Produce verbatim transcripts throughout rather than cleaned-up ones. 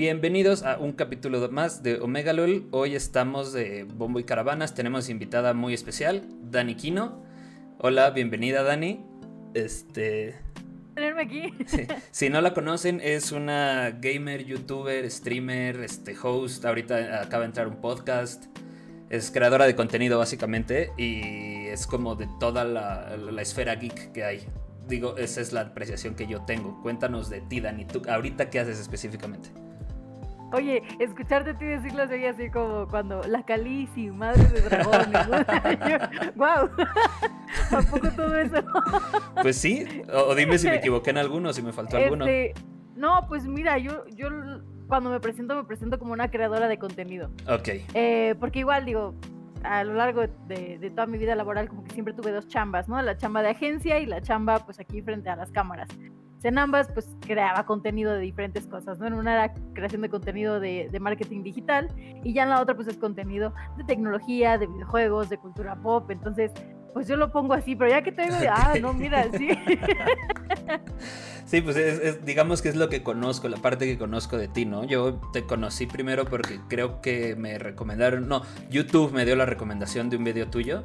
Bienvenidos a un capítulo más de Omega LOL. Hoy estamos de bombo y caravanas. Tenemos invitada muy especial, Dani Kino. Hola, bienvenida, Dani. Este... tenerme aquí. Sí. Si no la conocen, es una gamer, youtuber, streamer, este, host. Ahorita acaba de entrar un podcast. Es creadora de contenido, básicamente. Y es como de toda la, la esfera geek que hay. Digo, esa es la apreciación que yo tengo. Cuéntanos de ti, Dani. ¿Tú ahorita qué haces específicamente? Oye, escucharte a ti decirlo sería así como cuando la Khaleesi, madre de dragones. ¡Guau! Wow. ¿A poco todo eso? Pues sí. O, o dime si me equivoqué en alguno, si me faltó este, alguno. No, pues mira, yo, yo cuando me presento, me presento como una creadora de contenido. Ok. Eh, porque igual, digo, a lo largo de, de toda mi vida laboral como que siempre tuve dos chambas, ¿no? La chamba de agencia y la chamba, pues, aquí frente a las cámaras. En ambas, pues, creaba contenido de diferentes cosas, ¿no? En una era creación de contenido de, de marketing digital y ya en la otra, pues, es contenido de tecnología, de videojuegos, de cultura pop. Entonces, pues, yo lo pongo así, pero ya que tengo... Okay. Ah, no, mira, sí. Sí, pues, es, es, digamos que es lo que conozco, la parte que conozco de ti, ¿no? Yo te conocí primero porque creo que me recomendaron... No, YouTube me dio la recomendación de un video tuyo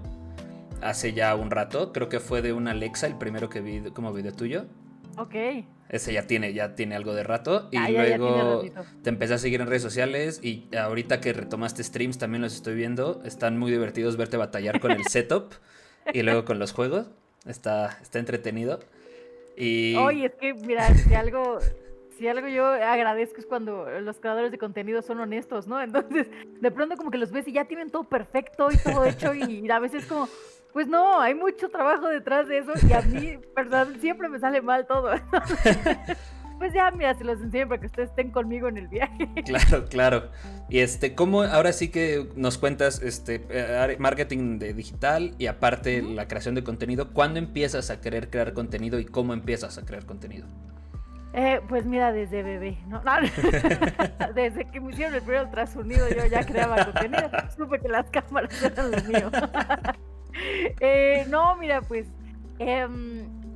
hace ya un rato. Creo que fue de una Alexa, el primero que vi como video tuyo. Ok. Ese ya tiene, ya tiene algo de rato. Y ah, ya, luego ya te empecé a seguir en redes sociales. Y ahorita que retomaste streams, también los estoy viendo. Están muy divertidos verte batallar con el setup y luego con los juegos. Está, está entretenido. Y... Oye, es que mira, si algo, si algo yo agradezco es cuando los creadores de contenido son honestos, ¿no? Entonces, de pronto como que los ves y ya tienen todo perfecto y todo hecho. Y, y a veces como... Pues no, hay mucho trabajo detrás de eso y a mí, personal, siempre me sale mal todo. Pues ya, mira, se los enseño para que ustedes estén conmigo en el viaje. Claro, claro. Y este, ¿cómo ahora sí que nos cuentas este marketing de digital y aparte uh-huh. la creación de contenido? ¿Cuándo empiezas a querer crear contenido y cómo empiezas a crear contenido? Eh, pues mira, desde bebé, ¿no? No, no. Desde que me hicieron el primer ultrasonido yo ya creaba contenido. Supe que las cámaras eran lo mío. Eh, no, mira, pues eh,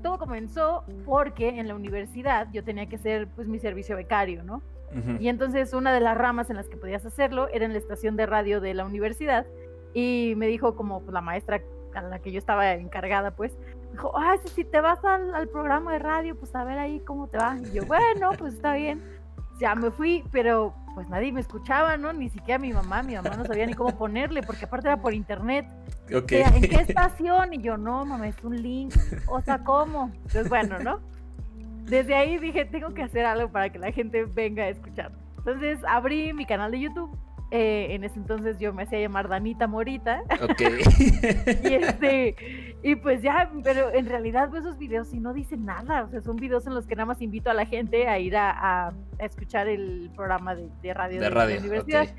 todo comenzó porque en la universidad yo tenía que hacer pues mi servicio becario, ¿no? Uh-huh. Y entonces una de las ramas en las que podías hacerlo era en la estación de radio de la universidad y me dijo como pues, la maestra a la que yo estaba encargada pues, dijo, ah, si, si te vas al, al programa de radio pues a ver ahí cómo te va. Y yo, bueno, pues está bien. Ya me fui, pero pues nadie me escuchaba, ¿no? Ni siquiera mi mamá, mi mamá no sabía ni cómo ponerle, porque aparte era por internet. Okay. O sea, ¿en qué estación? Y yo, no, mamá, es un link. O sea, ¿cómo? Entonces, bueno, ¿no? Desde ahí dije, tengo que hacer algo para que la gente venga a escuchar. Entonces, abrí mi canal de YouTube. Eh, en ese entonces yo me hacía llamar Danita Morita. Ok. y, este, y pues ya, pero en realidad pues, esos videos sí no dicen nada. O sea, son videos en los que nada más invito a la gente a ir a, a, a escuchar el programa de, de radio de, de radio, la universidad. Okay.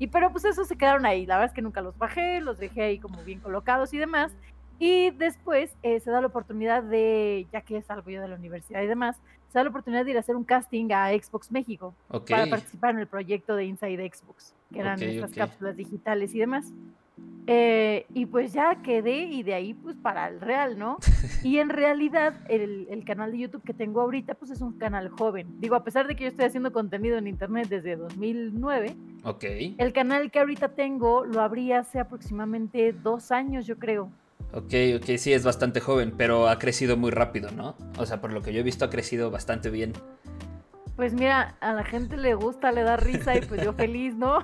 Y pero pues esos se quedaron ahí. La verdad es que nunca los bajé, los dejé ahí como bien colocados y demás. Y después eh, se da la oportunidad de, ya que salgo yo de la universidad y demás, se da la oportunidad de ir a hacer un casting a Xbox México. Okay. Para participar en el proyecto de Inside Xbox, que eran okay, estas okay. cápsulas digitales y demás. Eh, y pues ya quedé y de ahí pues para el real, ¿no? Y en realidad el, el canal de YouTube que tengo ahorita pues es un canal joven. Digo, a pesar de que yo estoy haciendo contenido en internet desde dos mil nueve, okay. el canal que ahorita tengo lo abrí hace aproximadamente dos años, yo creo. Ok, ok, sí, es bastante joven, pero ha crecido muy rápido, ¿no? O sea, por lo que yo he visto ha crecido bastante bien. Pues mira, a la gente le gusta, le da risa y pues yo feliz, ¿no?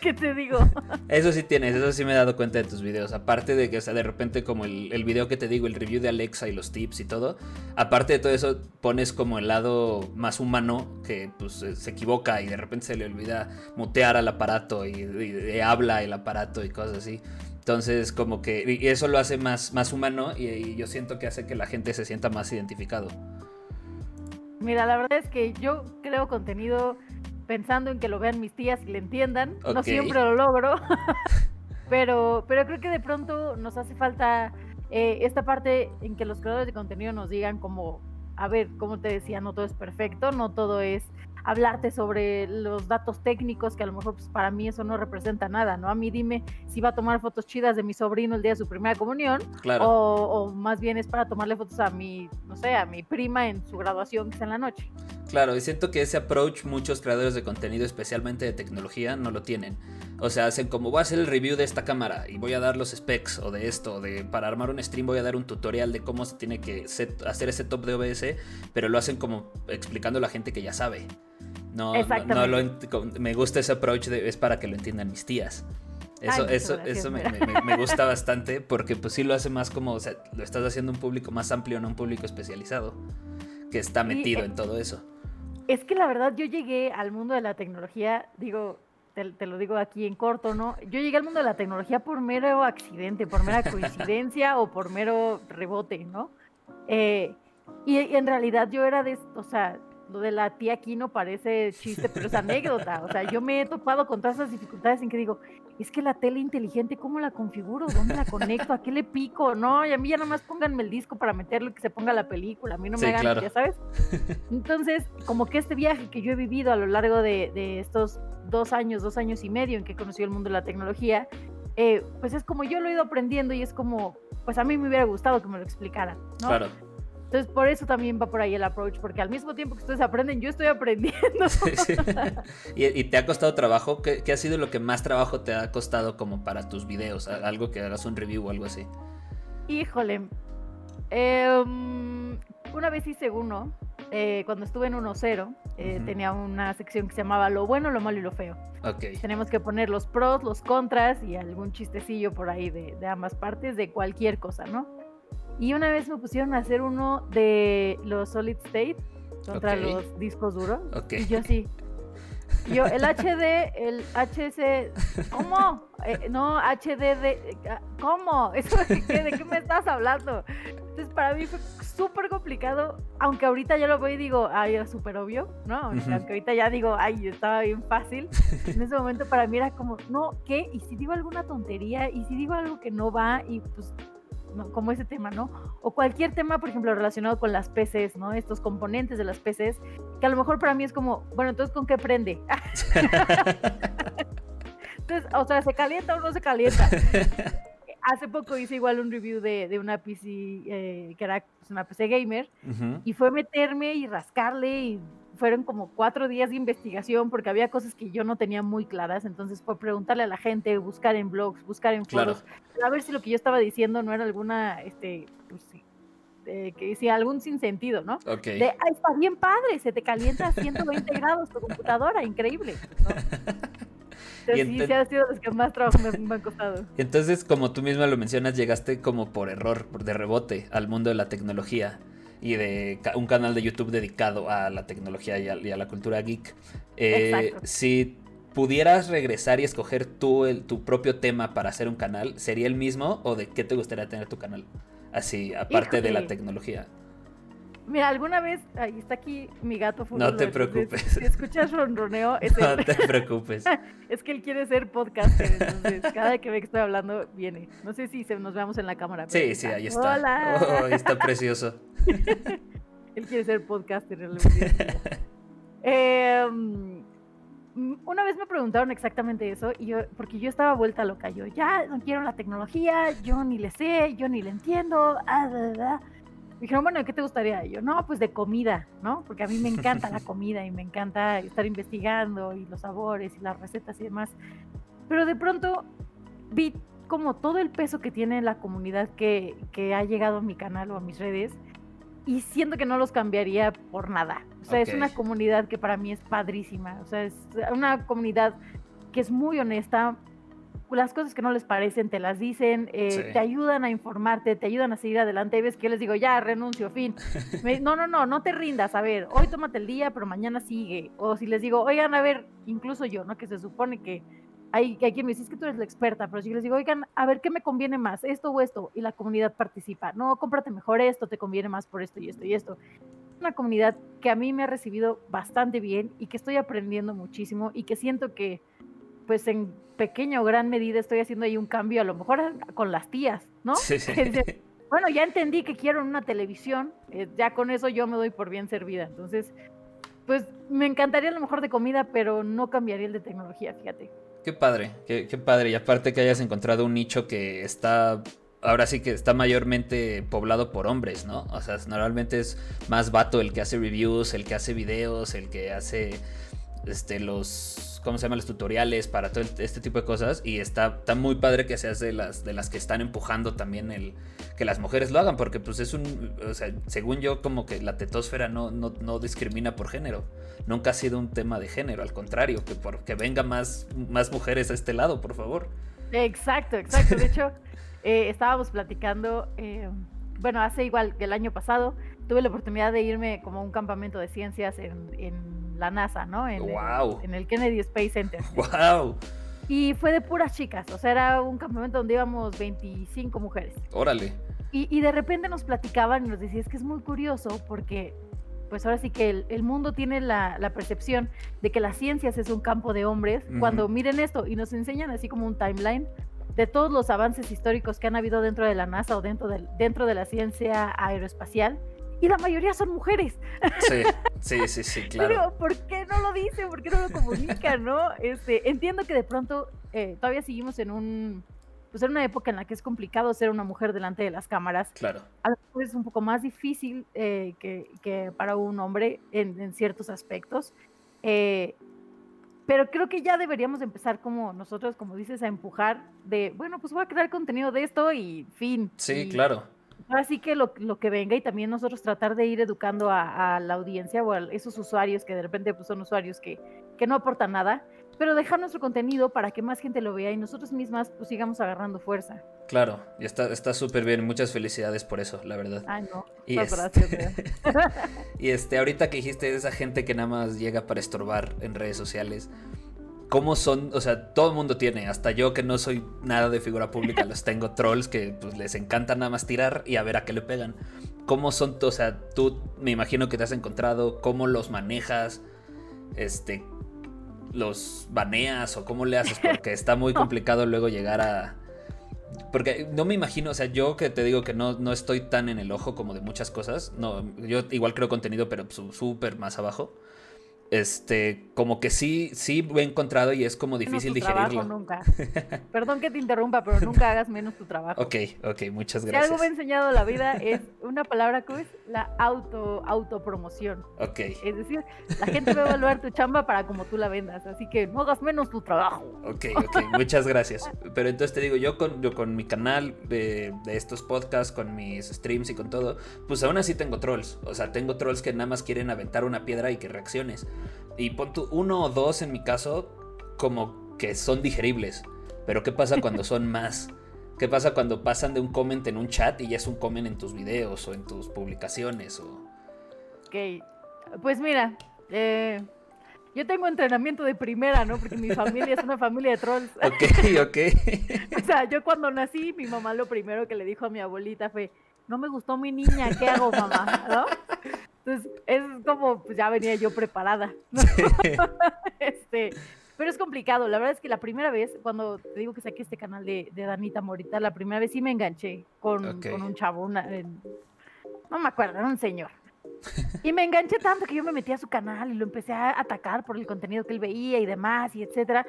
¿Qué te digo? Eso sí tienes, eso sí me he dado cuenta de tus videos. Aparte de que, o sea, de repente como el, el video que te digo, el review de Alexa y los tips y todo. Aparte de todo eso, pones como el lado más humano que pues se equivoca y de repente se le olvida mutear al aparato y, y, y habla el aparato y cosas así. Entonces como que y eso lo hace más, más humano y, y yo siento que hace que la gente se sienta más identificado. Mira, la verdad es que yo creo contenido pensando en que lo vean mis tías y le entiendan. Okay. No siempre lo logro, pero, pero creo que de pronto nos hace falta eh, esta parte en que los creadores de contenido nos digan como, a ver, como te decía, no todo es perfecto, no todo es hablarte sobre los datos técnicos, que a lo mejor pues, para mí eso no representa nada, ¿no? A mí dime si va a tomar fotos chidas de mi sobrino el día de su primera comunión, claro. o, o más bien es para tomarle fotos a mi, no sé, a mi prima en su graduación que es en la noche. Claro, y siento que ese approach muchos creadores de contenido, especialmente de tecnología, no lo tienen. O sea, hacen como voy a hacer el review de esta cámara y voy a dar los specs o de esto, o de para armar un stream voy a dar un tutorial de cómo se tiene que set, hacer ese top de O B S, pero lo hacen como explicando a la gente que ya sabe. No, no, no lo, me gusta ese approach de, es para que lo entiendan mis tías. Eso, Ay, eso, eso me, me, me gusta bastante porque pues sí lo hace más como, o sea, lo estás haciendo un público más amplio, no un público especializado que está metido sí, en eh, todo eso. Es que la verdad yo llegué al mundo de la tecnología, digo, te, te lo digo aquí en corto, ¿no? Yo llegué al mundo de la tecnología por mero accidente, por mera coincidencia o por mero rebote, ¿no? Eh, y, y en realidad yo era de, o sea, lo de la tía Kino parece chiste, pero es anécdota. O sea, yo me he topado con todas esas dificultades en que digo, es que la tele inteligente, ¿cómo la configuro? ¿Dónde la conecto? ¿A qué le pico? No, y a mí ya nomás pónganme el disco para meterlo y que se ponga la película. A mí no me sí, hagan, claro. ya sabes. Entonces, como que este viaje que yo he vivido a lo largo de, de estos dos años, dos años y medio en que he conocido el mundo de la tecnología, eh, pues es como yo lo he ido aprendiendo y es como, pues a mí me hubiera gustado que me lo explicaran, ¿no? Claro. Entonces, por eso también va por ahí el approach, porque al mismo tiempo que ustedes aprenden, yo estoy aprendiendo. Sí, sí. ¿Y, ¿Y te ha costado trabajo? ¿Qué, ¿Qué ha sido lo que más trabajo te ha costado como para tus videos? Algo que hagas un review o algo así. Híjole. Eh, una vez hice uno, eh, cuando estuve en uno cero, eh, uh-huh. tenía una sección que se llamaba Lo bueno, lo malo y lo feo. Okay. Tenemos que poner los pros, los contras y algún chistecillo por ahí de, de ambas partes, de cualquier cosa, ¿no? Y una vez me pusieron a hacer uno de los solid state contra okay. los discos duros. Okay. Y yo así. Yo, el H D, el H S. ¿Cómo? Eh, no, H D de. ¿Cómo? ¿Eso de qué? ¿De qué me estás hablando? Entonces, para mí fue súper complicado. Aunque ahorita ya lo veo y digo, ay, era súper obvio, ¿no? Uh-huh. Aunque ahorita ya digo, ay, estaba bien fácil. En ese momento, para mí era como, no, ¿qué? ¿Y si digo alguna tontería? ¿Y si digo algo que no va? Y pues. Como ese tema, ¿no? O cualquier tema, por ejemplo, relacionado con las P Cs, ¿no? Estos componentes de las P Cs, que a lo mejor para mí es como, bueno, entonces, ¿con qué prende? Entonces, o sea, ¿se calienta o no se calienta? Hace poco hice igual un review de, de una P C, eh, que era pues, una P C gamer, uh-huh. y fue meterme y rascarle, y fueron como cuatro días de investigación, porque había cosas que yo no tenía muy claras, entonces fue preguntarle a la gente, buscar en blogs, buscar en foros, claro. a ver si lo que yo estaba diciendo no era alguna, este, pues sí, eh, que decía algún sinsentido, ¿no? Okay. De, ah, está bien padre, se te calienta a ciento veinte grados tu computadora, increíble, ¿no? Entonces, enten... sí, sí ha sido los que más trabajo me, me han costado. Entonces, como tú misma lo mencionas, llegaste como por error, de rebote, al mundo de la tecnología y de un canal de YouTube dedicado a la tecnología y a, y a la cultura geek. Eh, si pudieras regresar y escoger tú el, tu propio tema para hacer un canal, ¿sería el mismo o de qué te gustaría tener tu canal? Así, aparte Híjole. de la tecnología. Mira, alguna vez, ahí está aquí mi gato Fulano. No te preocupes. Si escuchas ronroneo, es no el... te preocupes. Es que él quiere ser podcaster, entonces cada que ve que estoy hablando viene. No sé si se nos veamos en la cámara. Sí, sí, ahí está. Hola. Oh, ahí está precioso. Él quiere ser podcaster. En eh, una vez me preguntaron exactamente eso y yo, porque yo estaba vuelta loca. Yo ya no quiero la tecnología, yo ni le sé, yo ni le entiendo. Ah, da, da. Me dijeron, bueno, ¿qué te gustaría? Y yo, no, pues de comida, ¿no? Porque a mí me encanta la comida y me encanta estar investigando y los sabores y las recetas y demás. Pero de pronto vi como todo el peso que tiene la comunidad que, que ha llegado a mi canal o a mis redes y siento que no los cambiaría por nada. O sea, okay. es una comunidad que para mí es padrísima. O sea, es una comunidad que es muy honesta. Las cosas que no les parecen te las dicen, eh, sí. te ayudan a informarte, te ayudan a seguir adelante. Y ves que yo les digo, ya, renuncio, fin. Me, no, no, no, no te rindas. A ver, hoy tómate el día, pero mañana sigue. O si les digo, oigan, a ver, incluso yo, ¿no? Que se supone que hay, hay quien me dice, es que tú eres la experta, pero si les digo, oigan, a ver, ¿qué me conviene más? Esto o esto. Y la comunidad participa. No, cómprate mejor esto, te conviene más por esto y esto y esto. Una comunidad que a mí me ha recibido bastante bien y que estoy aprendiendo muchísimo y que siento que, pues en pequeña o gran medida estoy haciendo ahí un cambio, a lo mejor con las tías, ¿no? Sí, sí. Bueno, ya entendí que quiero una televisión, eh, ya con eso yo me doy por bien servida. Entonces, pues me encantaría a lo mejor de comida, pero no cambiaría el de tecnología, fíjate. Qué padre, qué, qué padre. Y aparte que hayas encontrado un nicho que está... Ahora sí que está mayormente poblado por hombres, ¿no? O sea, normalmente es más vato el que hace reviews, el que hace videos, el que hace este los... ¿Cómo se llaman? Los tutoriales para todo este tipo de cosas. Y está, está muy padre que seas de las, de las que están empujando también el que las mujeres lo hagan. Porque pues es un... O sea, según yo, como que la tetósfera no, no, no discrimina por género. Nunca ha sido un tema de género. Al contrario, que, por, que venga más, más mujeres a este lado, por favor. Exacto, exacto. De hecho... Eh, estábamos platicando, eh, bueno, hace igual que el año pasado, tuve la oportunidad de irme como a un campamento de ciencias en, en la NASA, ¿no? En, wow. el, en el Kennedy Space Center. ¡Wow! Y fue de puras chicas, o sea, era un campamento donde íbamos veinticinco mujeres. ¡Órale! Y, y de repente nos platicaban y nos decían, es que es muy curioso porque, pues ahora sí que el, el mundo tiene la, la percepción de que las ciencias es un campo de hombres. Uh-huh. Cuando miren esto y nos enseñan así como un timeline de todos los avances históricos que han habido dentro de la NASA o dentro de, dentro de la ciencia aeroespacial, y la mayoría son mujeres. Sí, sí, sí, sí, claro. Pero, ¿por qué no lo dicen? ¿Por qué no lo comunican, no? Este, entiendo que de pronto eh, todavía seguimos en un, pues en una época en la que es complicado ser una mujer delante de las cámaras. Claro. A lo mejor es un poco más difícil eh, que, que para un hombre en, en ciertos aspectos. Eh, Pero creo que ya deberíamos empezar como nosotros, como dices, a empujar de, bueno, pues voy a crear contenido de esto y fin. Sí, y claro. Así que lo, lo que venga, y también nosotros tratar de ir educando a, a la audiencia o a esos usuarios que de repente pues, son usuarios que, que no aportan nada, pero dejar nuestro contenido para que más gente lo vea y nosotros mismas pues sigamos agarrando fuerza. Claro, y está está súper bien, muchas felicidades por eso, la verdad. Ay, no, y este... y este, ahorita que dijiste de esa gente que nada más llega para estorbar en redes sociales, ¿cómo son? O sea, todo el mundo tiene, hasta yo que no soy nada de figura pública, los tengo trolls que pues, les encanta nada más tirar y a ver a qué le pegan. ¿Cómo son? O sea, tú me imagino que te has encontrado, ¿cómo los manejas? Este... ¿Los baneas o cómo le haces? Porque está muy complicado luego llegar a... Porque no me imagino, o sea, yo que te digo que no, no estoy tan en el ojo como de muchas cosas. No, yo igual creo contenido, pero súper más abajo. Este, como que sí, sí lo he encontrado y es como difícil menos tu digerirlo. Trabajo, nunca. Perdón que te interrumpa, pero nunca hagas menos tu trabajo. Ok, ok, muchas gracias. Si algo me ha enseñado la vida es una palabra que es la auto, autopromoción. Ok. Es decir, la gente va a evaluar tu chamba para como tú la vendas, así que no hagas menos tu trabajo. Ok, ok, muchas gracias. Pero entonces te digo, yo con, yo con mi canal de, de estos podcasts, con mis streams y con todo, pues aún así tengo trolls. O sea, tengo trolls que nada más quieren aventar una piedra y que reacciones. Y pon tú uno o dos en mi caso, como que son digeribles. Pero ¿qué pasa cuando son más? ¿Qué pasa cuando pasan de un comment en un chat y ya es un comment en tus videos o en tus publicaciones? O... Ok, pues mira, eh, yo tengo entrenamiento de primera, ¿no? Porque mi familia es una familia de trolls. Ok, ok. O sea, yo cuando nací, mi mamá lo primero que le dijo a mi abuelita fue... No me gustó mi niña, ¿qué hago, mamá? ¿No? Entonces, es como, pues ya venía yo preparada, ¿no? Sí. Este, pero es complicado. La verdad es que la primera vez, cuando te digo que saqué este canal de, de Danita Morita, la primera vez sí me enganché con, okay. con un chavo, una, en, no me acuerdo, era un señor. Y me enganché tanto que yo me metí a su canal y lo empecé a atacar por el contenido que él veía y demás, y etcétera.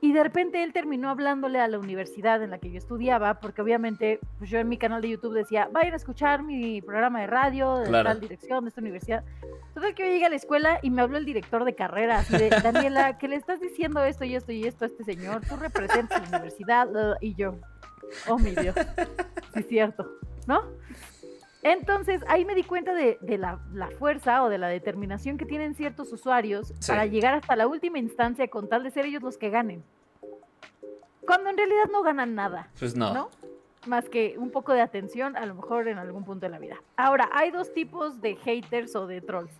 Y de repente él terminó hablándole a la universidad en la que yo estudiaba, porque obviamente pues yo en mi canal de YouTube decía, vayan a escuchar mi programa de radio de claro. tal dirección de esta universidad. Entonces que yo llegué a la escuela y me habló el director de carrera, así de, Daniela, que le estás diciendo esto y esto y esto a este señor, tú representas la universidad, y yo, oh mi Dios, sí es cierto, ¿no? Entonces, ahí me di cuenta de, de la, la fuerza o de la determinación que tienen ciertos usuarios sí. para llegar hasta la última instancia con tal de ser ellos los que ganen. Cuando en realidad no ganan nada. Pues no. ¿no? Más que un poco de atención, a lo mejor en algún punto de la vida. Ahora, hay dos tipos de haters o de trolls.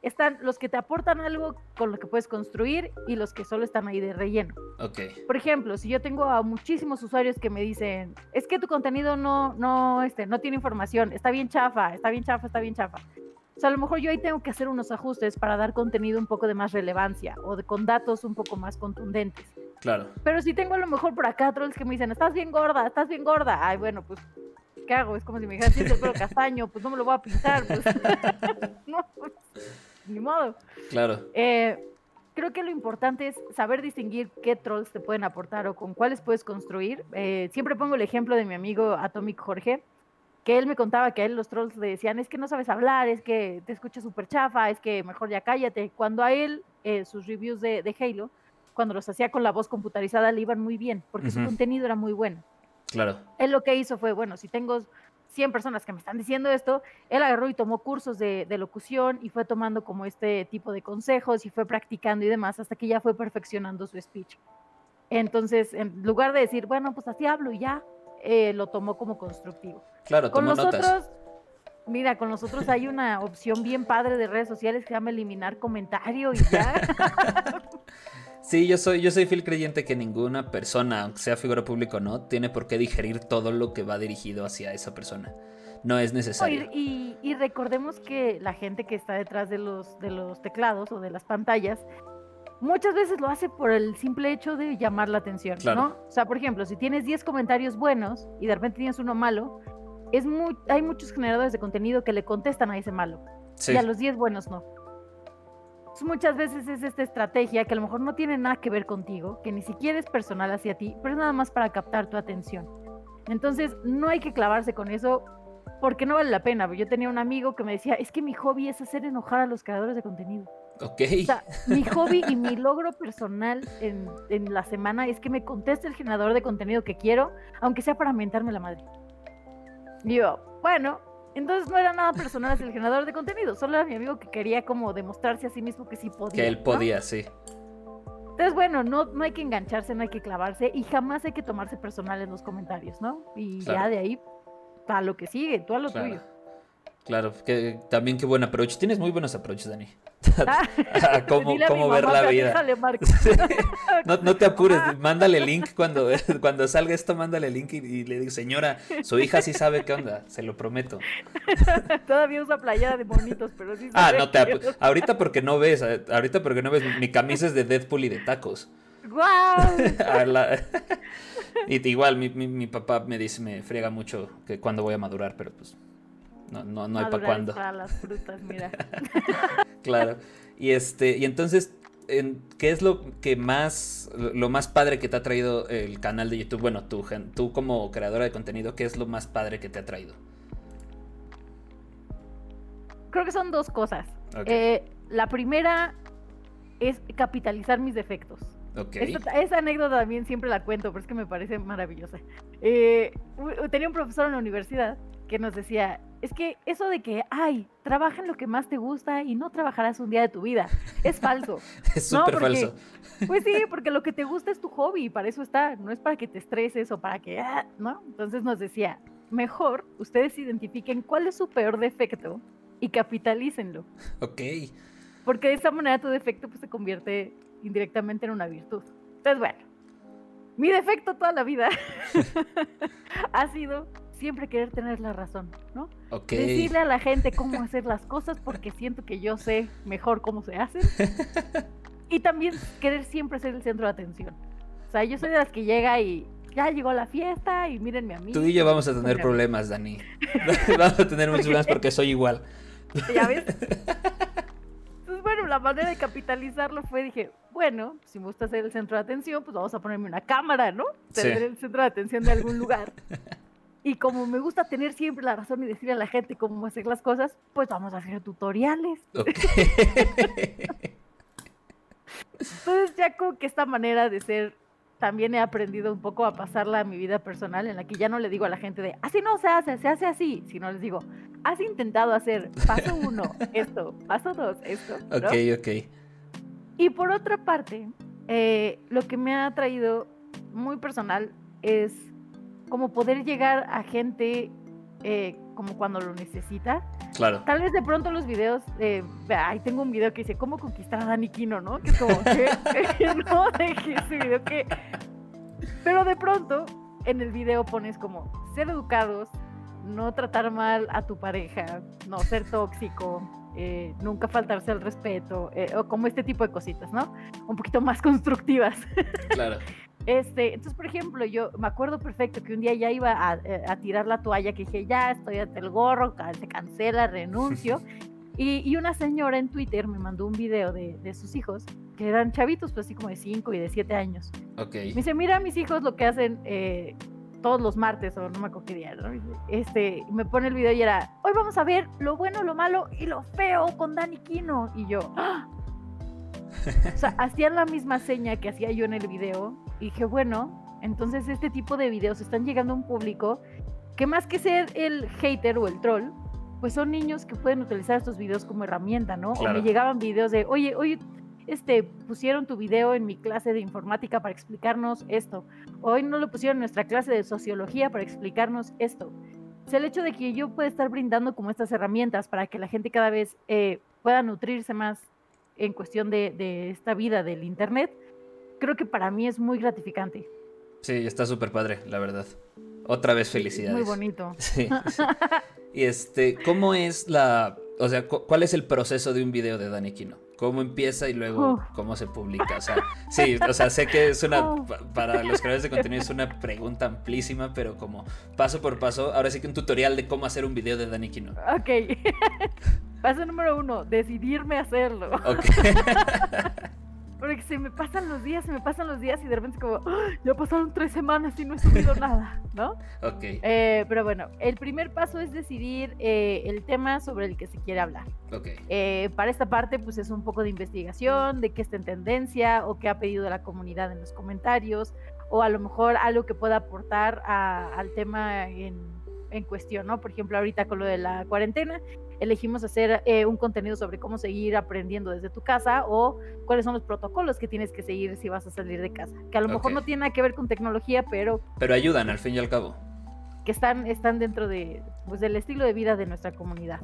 Están los que te aportan algo con lo que puedes construir y los que solo están ahí de relleno. Okay. Por ejemplo, si yo tengo a muchísimos usuarios que me dicen, es que tu contenido no, no, este, no tiene información, está bien chafa, está bien chafa, está bien chafa. O sea, a lo mejor yo ahí tengo que hacer unos ajustes para dar contenido un poco de más relevancia o de, con datos un poco más contundentes. Claro. Pero si tengo a lo mejor por acá trolls que me dicen, estás bien gorda, estás bien gorda. Ay, bueno, pues... ¿qué hago? Es como si me dijeran, siento el pelo castaño, pues no me lo voy a pintar, pues. No, pues. ni modo. Claro. Eh, creo que lo importante es saber distinguir qué trolls te pueden aportar o con cuáles puedes construir. Eh, siempre pongo el ejemplo de mi amigo Atomic Jorge, que él me contaba que a él los trolls le decían, es que no sabes hablar, es que te escuchas súper chafa, es que mejor ya cállate. Cuando a él, eh, sus reviews de, de Halo, cuando los hacía con la voz computarizada, le iban muy bien, porque uh-huh. su contenido era muy bueno. Claro. Él lo que hizo fue, bueno, si tengo cien personas que me están diciendo esto, él agarró y tomó cursos de, de locución y fue tomando como este tipo de consejos y fue practicando y demás hasta que ya fue perfeccionando su speech. Entonces, en lugar de decir, bueno, pues así hablo y ya, eh, lo tomó como constructivo. Claro, con los otros, mira, con los otros hay una opción bien padre de redes sociales que se llama eliminar comentario y ya. Sí, yo soy, yo soy fiel creyente que ninguna persona, aunque sea figura pública o no, tiene por qué digerir todo lo que va dirigido hacia esa persona. No es necesario. No, y, y, y recordemos que la gente que está detrás de los, de los teclados o de las pantallas, muchas veces lo hace por el simple hecho de llamar la atención, claro. ¿no? O sea, por ejemplo, si tienes diez comentarios buenos y de repente tienes uno malo, es muy, hay muchos generadores de contenido que le contestan a ese malo, sí. y a los diez buenos no. Muchas veces es esta estrategia que a lo mejor no tiene nada que ver contigo, que ni siquiera es personal hacia ti, pero es nada más para captar tu atención. Entonces no hay que clavarse con eso porque no vale la pena. Yo tenía un amigo que me decía, es que mi hobby es hacer enojar a los creadores de contenido. Ok. O sea, mi hobby y mi logro personal en, en la semana es que me conteste el generador de contenido que quiero, aunque sea para mentarme la madre. Y yo, bueno... Entonces no era nada personal hacia el generador de contenido, solo era mi amigo que quería como demostrarse a sí mismo que sí podía. Que él podía, ¿no? Sí. Entonces, bueno, no, no hay que engancharse, no hay que clavarse y jamás hay que tomarse personal en los comentarios, ¿no? Y claro. ya de ahí, para lo que sigue, tú a lo claro. tuyo. Claro, que, también qué buen approach. Tienes muy buenos approaches, Dani. Ah, ¿Cómo, cómo ver la vida? Déjale, sí. no, no te apures, mándale link cuando, cuando salga esto, mándale link y, y le digo, señora, su hija sí sabe qué onda, se lo prometo. Todavía usa playera de bonitos, pero sí. Ah, no te apures. Ahorita porque no ves, ahorita porque no ves, mi camisa es de Deadpool y de tacos. ¡Guau! la... y, igual, mi, mi, mi papá me dice, me friega mucho que cuándo voy a madurar, pero pues... No, no, no hay para cuándo. Para las frutas, mira. Claro. Y este, y entonces, ¿qué es lo que más, lo más padre que te ha traído el canal de YouTube? Bueno, tú, tú como creadora de contenido, ¿qué es lo más padre que te ha traído? Creo que son dos cosas. Okay. Eh, la primera es capitalizar mis defectos. Okay. Esta, esa anécdota también siempre la cuento, pero es que me parece maravillosa. Eh, tenía un profesor en la universidad que nos decía, es que eso de que, ay, trabaja en lo que más te gusta y no trabajarás un día de tu vida, es falso. Es súper ¿no? falso. Pues sí, porque lo que te gusta es tu hobby y para eso está, no es para que te estreses o para que, ah, ¿no? Entonces nos decía, mejor ustedes identifiquen cuál es su peor defecto y capitalícenlo. Ok. Porque de esa manera tu defecto pues, se convierte indirectamente en una virtud. Entonces, bueno, mi defecto toda la vida ha sido... siempre querer tener la razón, ¿no? Okay. Decirle a la gente cómo hacer las cosas porque siento que yo sé mejor cómo se hacen. Y también querer siempre ser el centro de atención. O sea, yo soy de las que llega y ya llegó la fiesta y mírenme a mí. Tú y yo vamos a tener problemas, Dani. Vamos a tener muchos problemas porque soy igual. ¿Ya ves? Entonces, bueno, la manera de capitalizarlo fue, dije, bueno, si me gusta ser el centro de atención, pues vamos a ponerme una cámara, ¿no? Tener sí. el centro de atención de algún lugar. Y como me gusta tener siempre la razón y decirle a la gente cómo hacer las cosas, pues vamos a hacer tutoriales. Okay. Entonces ya como que esta manera de ser, también he aprendido un poco a pasarla a mi vida personal, en la que ya no le digo a la gente de, así no se hace, se hace así, sino les digo, has intentado hacer paso uno, esto, paso dos, esto. ¿No? Ok, ok. Y por otra parte, eh, lo que me ha traído muy personal es... como poder llegar a gente eh, como cuando lo necesita. Claro. Tal vez de pronto los videos, eh, ay, tengo un video que dice, ¿cómo conquistar a Dani Kino, no? Que es como, ¿qué? No, dejé ese video que... Pero de pronto, en el video pones como, ser educados, no tratar mal a tu pareja, no ser tóxico, eh, nunca faltarse al respeto, eh, o como este tipo de cositas, ¿no? Un poquito más constructivas. Claro. Este, entonces, por ejemplo, yo me acuerdo perfecto que un día ya iba a, a tirar la toalla, que dije, ya, estoy hasta el gorro, se cancela, renuncio. Y, y una señora en Twitter me mandó un video de, de sus hijos, que eran chavitos, pues así como de cinco y de siete años. Okay. Me dice, mira mis hijos lo que hacen eh, todos los martes, o no me acuerdo qué día, ¿no? Este, me pone el video y era, hoy vamos a ver lo bueno, lo malo y lo feo con Dani Kino. Y yo, ¡ah! O sea, hacían la misma seña que hacía yo en el video. Y dije, bueno, entonces este tipo de videos están llegando a un público que más que ser el hater o el troll, pues son niños que pueden utilizar estos videos como herramienta, ¿no? Claro. O me llegaban videos de, oye, oye, este, pusieron tu video en mi clase de informática para explicarnos esto. Hoy no lo pusieron en nuestra clase de sociología para explicarnos esto. Es el hecho de que yo pueda estar brindando como estas herramientas para que la gente cada vez eh, pueda nutrirse más en cuestión de, de esta vida del internet, creo que para mí es muy gratificante. Sí, está súper padre, la verdad. Otra vez felicidades. Muy bonito. Sí, sí. Y este, ¿cómo es la, o sea, cu- cuál es el proceso de un video de Dani Kino? ¿Cómo empieza y luego uh. cómo se publica? O sea, sí, o sea, sé que es una uh. pa- para los creadores de contenido es una pregunta amplísima, pero como paso por paso, ahora sí que un tutorial de cómo hacer un video de Dani Kino. Ok. Paso número uno, decidirme a hacerlo. Ok. Porque se me pasan los días, se me pasan los días y de repente es como, ¡oh! Ya pasaron tres semanas y no he subido nada, ¿no? Ok. Eh, pero bueno, el primer paso es decidir eh, el tema sobre el que se quiere hablar. Ok. Eh, para esta parte, pues es un poco de investigación, de qué está en tendencia o qué ha pedido de la comunidad en los comentarios, o a lo mejor algo que pueda aportar a, al tema en, en cuestión, ¿no? Por ejemplo, ahorita con lo de la cuarentena, elegimos hacer eh, un contenido sobre cómo seguir aprendiendo desde tu casa o cuáles son los protocolos que tienes que seguir si vas a salir de casa, que a lo okay. mejor no tiene nada que ver con tecnología, pero... Pero ayudan al fin y al cabo. Que están, están dentro de, pues, del estilo de vida de nuestra comunidad.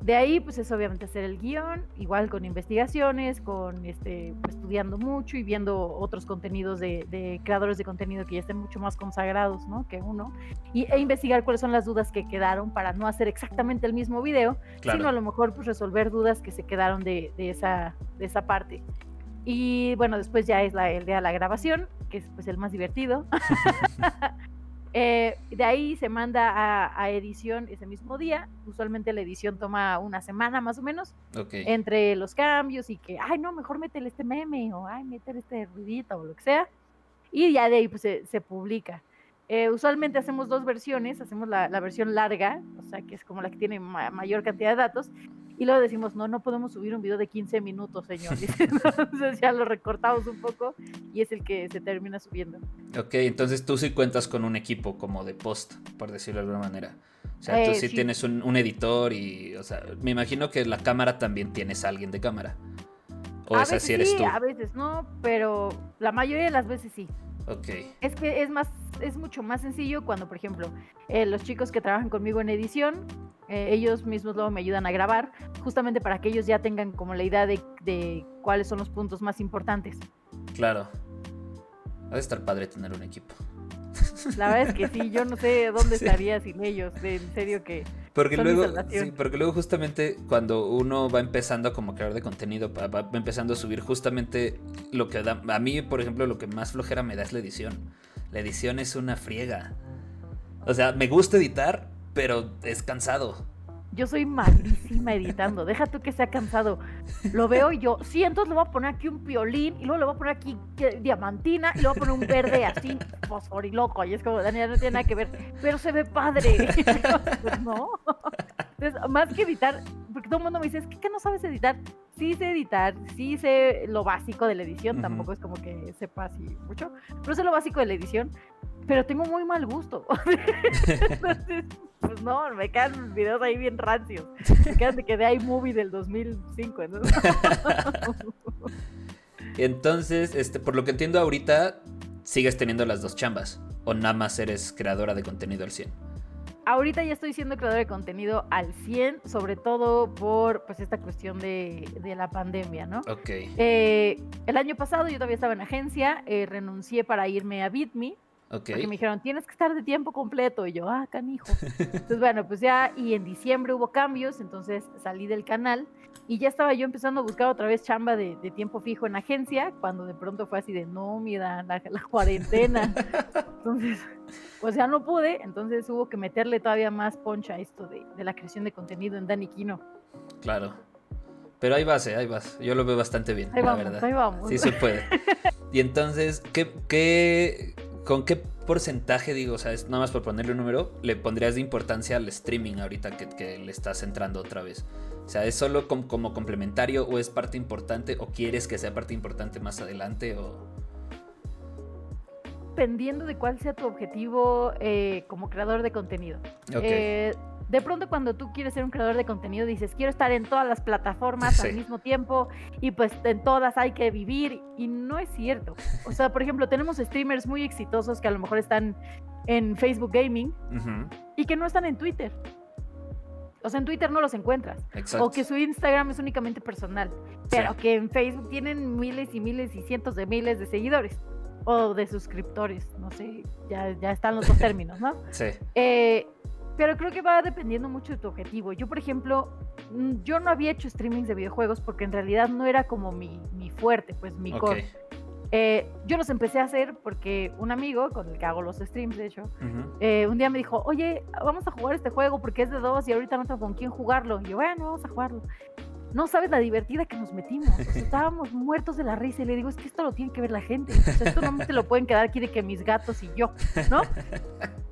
De ahí, pues es obviamente hacer el guión, igual con investigaciones, con este, estudiando mucho y viendo otros contenidos de, de creadores de contenido que ya estén mucho más consagrados, ¿no? Que uno, y, e investigar cuáles son las dudas que quedaron para no hacer exactamente el mismo video, claro. sino a lo mejor pues, resolver dudas que se quedaron de, de, esa, de esa parte. Y bueno, después ya es la, el día de la grabación, que es pues, el más divertido. Eh, de ahí se manda a, a edición ese mismo día. Usualmente la edición toma una semana más o menos, okay. entre los cambios y que, ay no, mejor métele este meme o ay, métele este ruidito o lo que sea, y ya de ahí pues, se, se publica. eh, usualmente hacemos dos versiones, hacemos la, la versión larga, o sea que es como la que tiene ma- mayor cantidad de datos, y luego decimos, no, no podemos subir un video de quince minutos, señores. Entonces ya lo recortamos un poco y es el que se termina subiendo. Ok, entonces tú sí cuentas con un equipo como de post, por decirlo de alguna manera. O sea, eh, tú sí, sí. tienes un, un editor y, o sea, me imagino que la cámara también tienes a alguien de cámara. O a esa veces sí eres tú. A veces no, pero la mayoría de las veces sí. Okay. Es que es más, es mucho más sencillo cuando, por ejemplo, eh, los chicos que trabajan conmigo en edición, eh, ellos mismos luego me ayudan a grabar, justamente para que ellos ya tengan como la idea de, de cuáles son los puntos más importantes. Claro. Ha de estar padre tener un equipo. La verdad es que sí, yo no sé dónde sí. estaría sin ellos, de, en serio que... Porque luego, sí, porque luego justamente cuando uno va empezando como creador de contenido, va empezando a subir justamente lo que da... A mí, por ejemplo, lo que más flojera me da es la edición. La edición es una friega. O sea, me gusta editar, pero es cansado. Yo soy malísima editando, deja tú que sea cansado. Lo veo y yo, sí, entonces le voy a poner aquí un piolín, y luego le voy a poner aquí diamantina, y le voy a poner un verde así, fosforiloco, y es como, Daniela, no tiene nada que ver, pero se ve padre. Pues no. Entonces, más que editar, porque todo el mundo me dice, es que, que no sabes editar. Sí sé editar, sí sé lo básico de la edición, uh-huh. tampoco es como que sepa así mucho, pero sé lo básico de la edición, pero tengo muy mal gusto. Entonces, pues no, me quedan mis videos ahí bien rancios. Me quedan de que de iMovie del dos mil cinco, ¿no? Entonces, este, por lo que entiendo ahorita, sigues teniendo las dos chambas, o nada más eres creadora de contenido al cien. Ahorita ya estoy siendo creadora de contenido al cien, sobre todo por pues esta cuestión de, de la pandemia, ¿no? Ok. Eh, el año pasado yo todavía estaba en agencia, eh, renuncié para irme a Bit punto me. Okay. Porque me dijeron, tienes que estar de tiempo completo. Y yo, ah, canijo. Entonces, bueno, pues ya, y en diciembre hubo cambios, entonces salí del canal y ya estaba yo empezando a buscar otra vez chamba de, de tiempo fijo en agencia, cuando de pronto fue así de, no, mira, la, la cuarentena. Entonces, pues ya no pude, entonces hubo que meterle todavía más poncha a esto de, de la creación de contenido en Dani Kino. Claro. Pero ahí vas, eh, ahí vas. Yo lo veo bastante bien, ahí la vamos, verdad. Ahí vamos. Sí se puede. Y entonces, ¿qué, qué, ¿con qué porcentaje, digo, o sea, es nada más por ponerle un número, le pondrías de importancia al streaming ahorita que, que le estás entrando otra vez? O sea, ¿es solo com, como complementario o es parte importante o quieres que sea parte importante más adelante o...? Dependiendo de cuál sea tu objetivo eh, como creador de contenido. Okay. Eh, de pronto cuando tú quieres ser un creador de contenido dices, quiero estar en todas las plataformas sí. al mismo tiempo y pues en todas hay que vivir, y no es cierto. O sea, por ejemplo, tenemos streamers muy exitosos que a lo mejor están en Facebook Gaming uh-huh. y que no están en Twitter. O sea, en Twitter no los encuentras. Exacto. O que su Instagram es únicamente personal, pero sí. que en Facebook tienen miles y miles y cientos de miles de seguidores. O de suscriptores, no sé, ya, ya están los dos términos, ¿no? Sí. Eh, pero creo que va dependiendo mucho de tu objetivo. Yo, por ejemplo, yo no había hecho streamings de videojuegos porque en realidad no era como mi, mi fuerte, pues mi okay. core. Eh, yo los empecé a hacer porque un amigo, con el que hago los streams, de hecho, uh-huh. eh, un día me dijo, oye, vamos a jugar este juego porque es de dos y ahorita no tengo con quién jugarlo. Y yo, bueno, vamos a jugarlo. No sabes la divertida que nos metimos. O sea, estábamos muertos de la risa y le digo, es que esto lo tiene que ver la gente. O sea, esto no se lo pueden quedar aquí de que mis gatos y yo, ¿no?